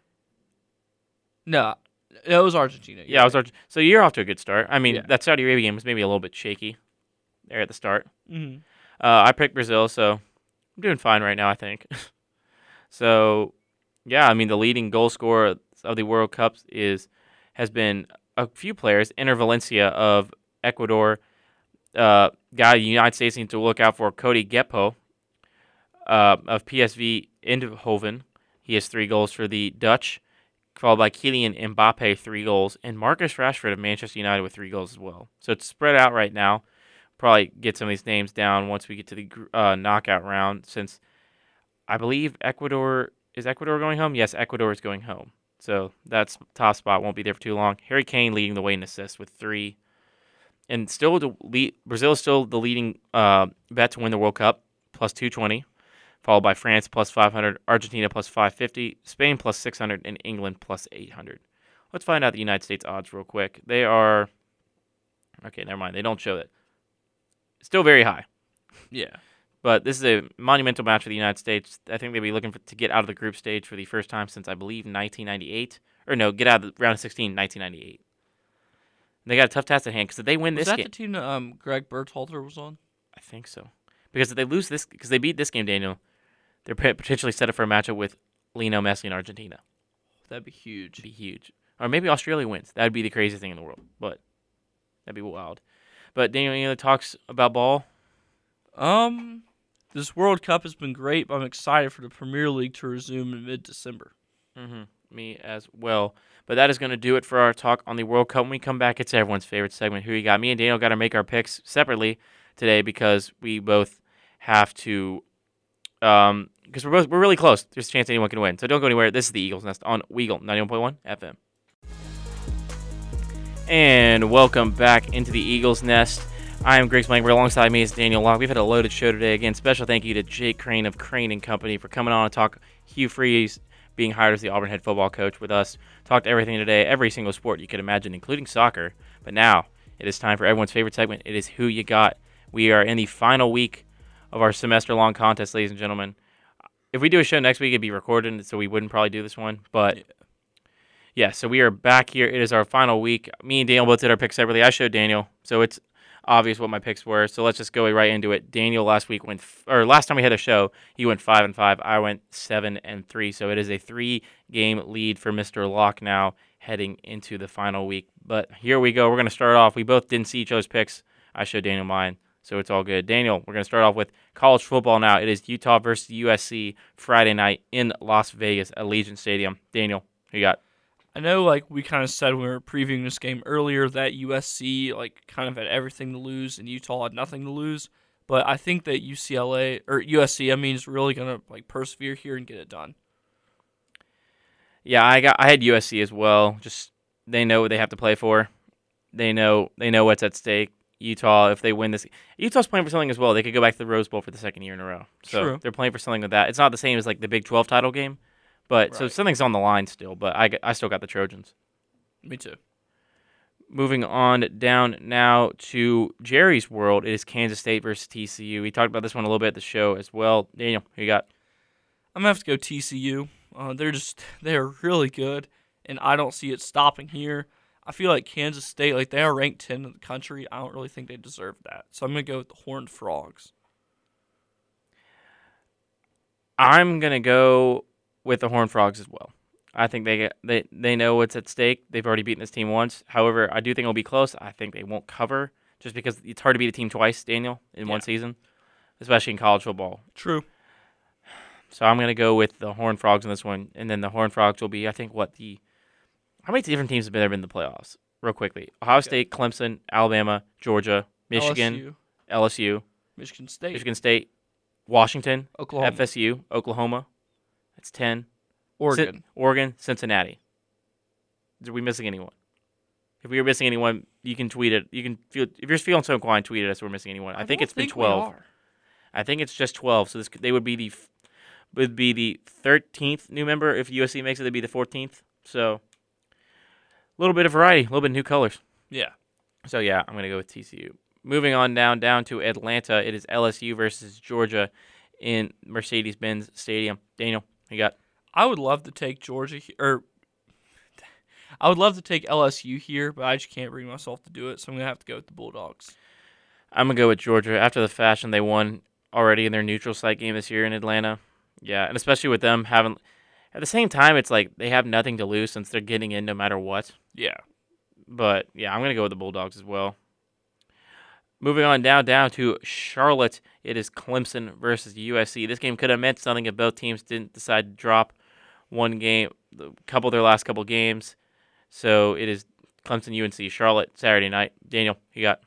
No. It was Argentina. Yeah, right. It was Argentina. So you're off to a good start. I mean, that Saudi Arabia game was maybe a little bit shaky there at the start. Mm-hmm. I picked Brazil, so I'm doing fine right now, I think. So, yeah, I mean, the leading goal scorer of the World Cups has been a few players. Enter Valencia of Ecuador. Guy the United States needs to look out for, Cody Gakpo of PSV Eindhoven. He has 3 goals for the Dutch, followed by Kylian Mbappe, 3 goals, and Marcus Rashford of Manchester United with 3 goals as well. So it's spread out right now. Probably get some of these names down once we get to the knockout round, since I believe Ecuador going home? Yes, Ecuador is going home. So that's top spot. Won't be there for too long. Harry Kane leading the way in assists with 3. And still Brazil is still the leading bet to win the World Cup, plus 220. Followed by France, plus 500, Argentina, plus 550, Spain, plus 600, and England, plus 800. Let's find out the United States odds real quick. They are... Okay, never mind. They don't show it. Still very high. Yeah. But this is a monumental match for the United States. I think they'll be looking to get out of the group stage for the first time since, I believe, 1998. Or no, get out of the round of 16, 1998. And they got a tough task at hand, because if they win this game... Was that the team Greg Berhalter was on? I think so. Because if they lose this... Because they beat this game, Daniel... They're potentially set up for a matchup with Lionel Messi in Argentina. That'd be huge. Or maybe Australia wins. That'd be the craziest thing in the world. But that'd be wild. But Daniel, any other talks about ball? This World Cup has been great, but I'm excited for the Premier League to resume in mid-December. Me as well. But that is going to do it for our talk on the World Cup. When we come back, it's everyone's favorite segment, Who You Got. Me and Daniel got to make our picks separately today because we both have to because we're really close. There's a chance anyone can win. So don't go anywhere. This is the Eagles Nest on Weagle 91.1 FM. And welcome back into the Eagles Nest. I am Griggs Langford. Alongside me is Daniel Locke. We've had a loaded show today. Again, special thank you to Jake Crain of Crain & Company for coming on and talk Hugh Freeze being hired as the Auburn head football coach with us. Talked everything today, every single sport you could imagine, including soccer. But now it is time for everyone's favorite segment. It is Who You Got. We are in the final week of our semester-long contest, ladies and gentlemen. If we do a show next week, it'd be recorded, so we wouldn't probably do this one. But... yeah, so we are back here. It is our final week. Me and Daniel both did our picks separately. I showed Daniel, so it's obvious what my picks were. So let's just go right into it. Daniel last week went, or last time we had a show, he went 5-5. I went 7-3. So it is a 3-game lead for Mr. Locke now heading into the final week. But here we go. We're going to start off. We both didn't see each other's picks. I showed Daniel mine, so it's all good. Daniel, we're going to start off with college football now. It is Utah versus USC Friday night in Las Vegas, Allegiant Stadium. Daniel, who you got? I know, like, we kind of said when we were previewing this game earlier that USC, like, kind of had everything to lose and Utah had nothing to lose, but I think that UCLA, or USC, I mean, is really going to, like, persevere here and get it done. Yeah, I had USC as well. Just, they know what they have to play for. They know what's at stake. Utah, if they win this, Utah's playing for something as well. They could go back to the Rose Bowl for the second year in a row. So true. They're playing for something with that. It's not the same as, like, the Big 12 title game. But right. So something's on the line still, but I still got the Trojans. Me too. Moving on down now to Jerry's world. It is Kansas State versus TCU. We talked about this one a little bit at the show as well. Daniel, who you got? I'm going to have to go TCU. They're really good, and I don't see it stopping here. I feel like Kansas State, like, they are ranked 10 in the country. I don't really think they deserve that. So I'm going to go with the Horned Frogs. I'm going to go with the Horned Frogs as well. I think they know what's at stake. They've already beaten this team once. However, I do think it'll be close. I think they won't cover just because it's hard to beat a team twice, Daniel, in one season, especially in college football. True. So I'm going to go with the Horned Frogs in this one, and then the Horned Frogs will be, I think, how many different teams have there been in the playoffs? Real quickly. Ohio State, Clemson, Alabama, Georgia, Michigan, LSU, Michigan State, Washington, Oklahoma, FSU, Oklahoma. That's 10. Oregon, Cincinnati. Are we missing anyone? If we were missing anyone, you can tweet it. You can feel if you're feeling so inclined, tweet at us. We're missing anyone. I think it's been 12. I think it's just 12. So they would be the 13th new member. If USC makes it, they'd be the 14th. So a little bit of variety, a little bit of new colors. Yeah. So yeah, I'm gonna go with TCU. Moving on down to Atlanta. It is LSU versus Georgia in Mercedes-Benz Stadium. Daniel. You got? I would love to take LSU here, but I just can't bring myself to do it, so I'm going to have to go with the Bulldogs. I'm going to go with Georgia. After the fashion they won already in their neutral site game this year in Atlanta. Yeah, and especially with them having – at the same time, it's like they have nothing to lose since they're getting in no matter what. Yeah. But, yeah, I'm going to go with the Bulldogs as well. Moving on down to Charlotte. It is Clemson versus USC. This game could have meant something if both teams didn't decide to drop one game, a couple of their last couple games. So it is Clemson, UNC, Charlotte, Saturday night. Daniel, you got?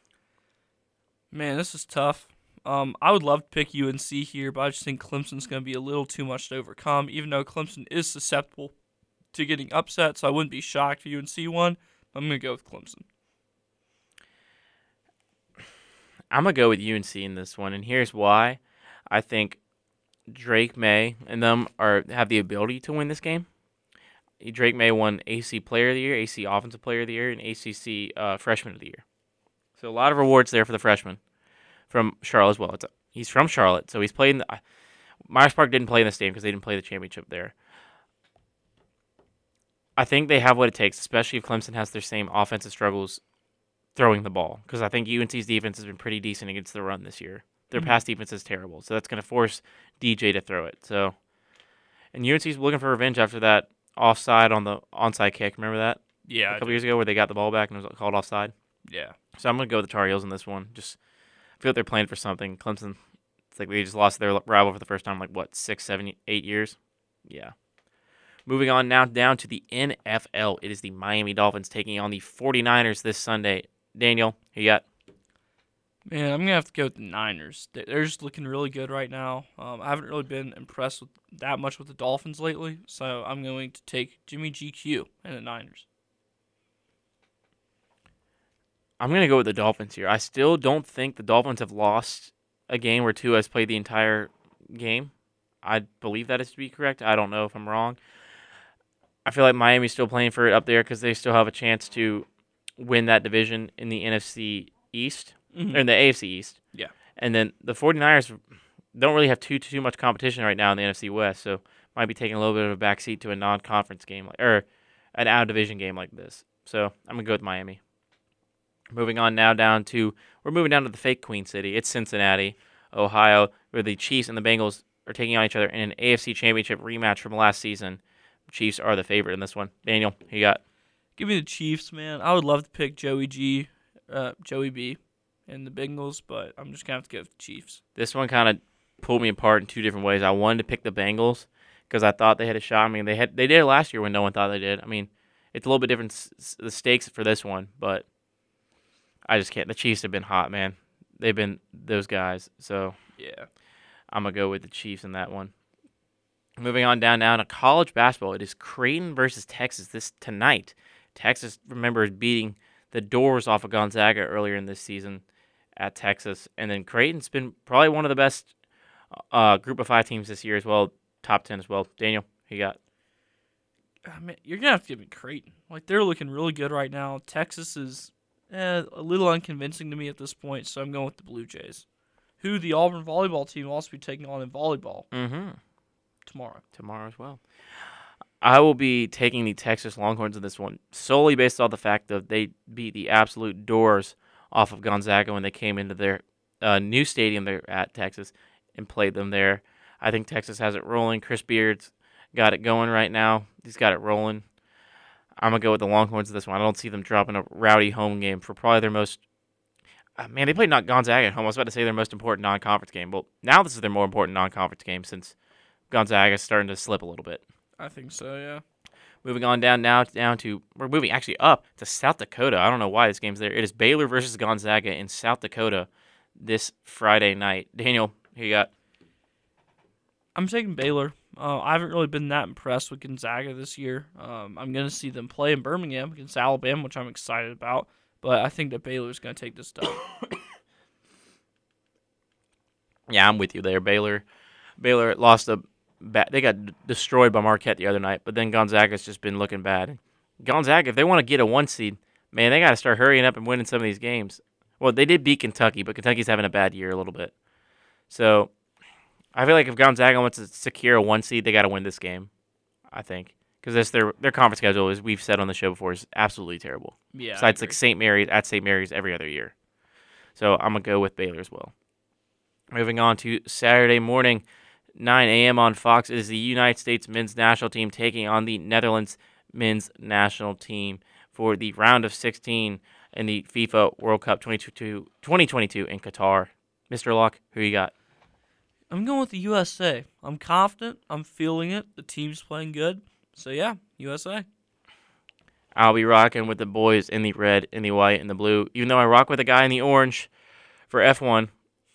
Man, this is tough. I would love to pick UNC here, but I just think Clemson's going to be a little too much to overcome, even though Clemson is susceptible to getting upset, so I wouldn't be shocked if UNC won. I'm going to go with Clemson. I'm going to go with UNC in this one, and here's why. I think Drake May and them have the ability to win this game. Drake May won AC Player of the Year, AC Offensive Player of the Year, and ACC Freshman of the Year. So a lot of rewards there for the freshman from Charlotte as well. He's from Charlotte, so he's played in Myers Park didn't play in this game because they didn't play the championship there. I think they have what it takes, especially if Clemson has their same offensive struggles throwing the ball, because I think UNC's defense has been pretty decent against the run this year. Their pass defense is terrible, so that's going to force DJ to throw it. So, and UNC's looking for revenge after that offside on the onside kick. Remember that? Yeah. A couple years ago where they got the ball back and it was called offside? Yeah. So I'm going to go with the Tar Heels in this one. Just I feel like they're playing for something. Clemson, It's like we just lost their rival for the first time in like, what, 6, 7, 8 years? Yeah. Moving on now down to the NFL. It is the Miami Dolphins taking on the 49ers this Sunday. Daniel, who you got? Man, I'm going to have to go with the Niners. They're just looking really good right now. I haven't really been impressed with that much with the Dolphins lately, so I'm going to take Jimmy GQ and the Niners. I'm going to go with the Dolphins here. I still don't think the Dolphins have lost a game where Tua has played the entire game. I believe that is to be correct. I don't know if I'm wrong. I feel like Miami's still playing for it up there because they still have a chance to win that division in the NFC East. Mm-hmm. Or in the AFC East. Yeah. And then the 49ers don't really have too much competition right now in the NFC West, so might be taking a little bit of a backseat to a non-conference game or an out-of-division game like this. So I'm going to go with Miami. Moving on now we're moving down to the fake Queen City. It's Cincinnati, Ohio, where the Chiefs and the Bengals are taking on each other in an AFC Championship rematch from last season. The Chiefs are the favorite in this one. Daniel, who you got? Give me the Chiefs, man. I would love to pick Joey B. And the Bengals, but I'm just going to have to go with the Chiefs. This one kind of pulled me apart in two different ways. I wanted to pick the Bengals because I thought they had a shot. I mean, they did it last year when no one thought they did. I mean, it's a little bit different, the stakes for this one, but I just can't. The Chiefs have been hot, man. They've been those guys. So, yeah, I'm going to go with the Chiefs in that one. Moving on down now to college basketball. It is Creighton versus Texas tonight. Texas, remember, is beating the doors off of Gonzaga earlier in this season at Texas. And then Creighton's been probably one of the best group of 5 teams this year as well, top 10 as well. Daniel, who you got? I mean, you're going to have to give me Creighton. Like, they're looking really good right now. Texas is a little unconvincing to me at this point, so I'm going with the Blue Jays, who the Auburn volleyball team will also be taking on in volleyball tomorrow. Tomorrow as well. I will be taking the Texas Longhorns in this one solely based on the fact that they beat the absolute doors off of Gonzaga when they came into their new stadium there at Texas and played them there. I think Texas has it rolling. Chris Beard's got it going right now. He's got it rolling. I'm going to go with the Longhorns in this one. I don't see them dropping a rowdy home game for probably their most they played not Gonzaga at home. I was about to say their most important non-conference game. Well, now this is their more important non-conference game since Gonzaga's starting to slip a little bit. I think so, yeah. Moving on up to South Dakota. I don't know why this game's there. It is Baylor versus Gonzaga in South Dakota this Friday night. Daniel, who you got? I'm taking Baylor. I haven't really been that impressed with Gonzaga this year. I'm going to see them play in Birmingham against Alabama, which I'm excited about. But I think that Baylor's going to take this dub. Yeah, I'm with you there. Baylor lost a... They got destroyed by Marquette the other night, but then Gonzaga's just been looking bad. Gonzaga, if they want to get a 1 seed, man, they got to start hurrying up and winning some of these games. Well, they did beat Kentucky, but Kentucky's having a bad year a little bit. So I feel like if Gonzaga wants to secure a 1 seed, they got to win this game, I think, because that's their conference schedule, as we've said on the show before, is absolutely terrible. Yeah, besides like St. Mary's every other year. So I'm going to go with Baylor as well. Moving on to Saturday morning. 9 a.m. on Fox is the United States men's national team taking on the Netherlands men's national team for the round of 16 in the FIFA World Cup 2022 in Qatar. Mr. Locke, who you got? I'm going with the USA. I'm confident. I'm feeling it. The team's playing good. So, yeah, USA. I'll be rocking with the boys in the red, in the white, and the blue. Even though I rock with a guy in the orange for F1,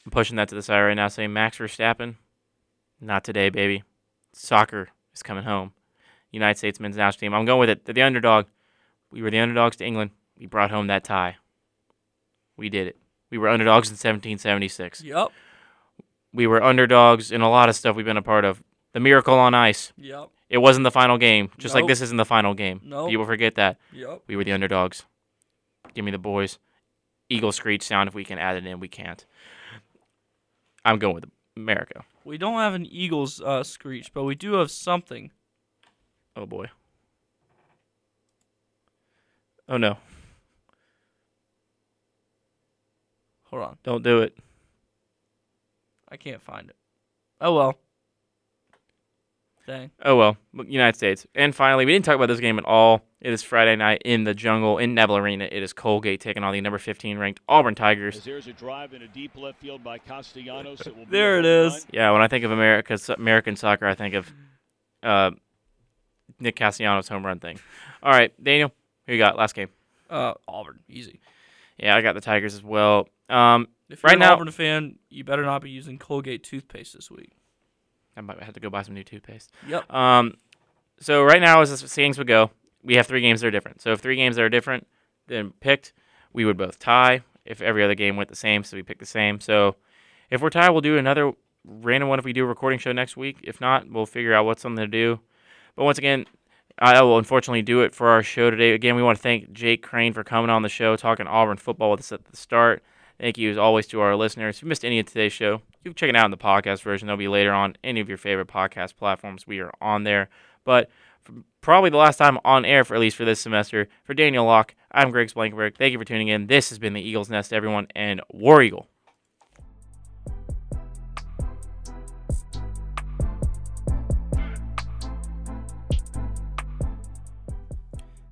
I'm pushing that to the side right now, saying Max Verstappen. Not today, baby. Soccer is coming home. United States men's national team. I'm going with it. They're the underdog. We were the underdogs to England. We brought home that tie. We did it. We were underdogs in 1776. Yep. We were underdogs in a lot of stuff we've been a part of. The Miracle on Ice. Yep. It wasn't the final game. Just like this isn't the final game. No. People forget that. Yep. We were the underdogs. Give me the boys. Eagle screech sound. If we can add it in, we can't. I'm going with America. We don't have an Eagles screech, but we do have something. Oh, boy. Oh, no. Hold on. Don't do it. I can't find it. Oh, well. Dang. Oh, well. United States. And finally, we didn't talk about this game at all. It is Friday night in the jungle in Neville Arena. It is Colgate taking on the number 15-ranked Auburn Tigers. There's a drive in a deep left field by Castellanos. It will be there it is. Line. Yeah, when I think of American soccer, I think of Nick Castellanos' home run thing. All right, Daniel, who you got? Last game. Auburn, easy. Yeah, I got the Tigers as well. If you're right an now, Auburn fan, you better not be using Colgate toothpaste this week. I might have to go buy some new toothpaste. Yep. So right now, as the standings would go, we have three games that are different. So if three games that are different than picked, we would both tie. If every other game went the same, so we pick the same. So if we're tied, we'll do another random one if we do a recording show next week. If not, we'll figure out what's something to do. But once again, I will unfortunately do it for our show today. Again, we want to thank Jake Crain for coming on the show, talking Auburn football with us at the start. Thank you, as always, to our listeners. If you missed any of today's show, you can check it out in the podcast version. They'll be later on any of your favorite podcast platforms. We are on there. But probably the last time on air, for at least for this semester, for Daniel Locke, I'm Greg Blankenberg. Thank you for tuning in. This has been the Eagle's Nest, everyone, and War Eagle.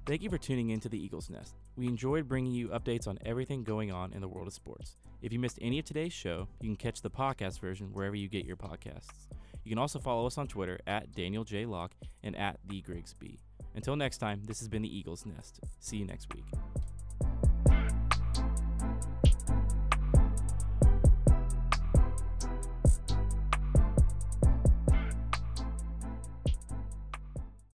Thank you for tuning in to the Eagle's Nest. We enjoyed bringing you updates on everything going on in the world of sports. If you missed any of today's show, you can catch the podcast version wherever you get your podcasts. You can also follow us on Twitter at Daniel J. Locke and at TheGrigsB. Until next time, this has been the Eagle's Nest. See you next week.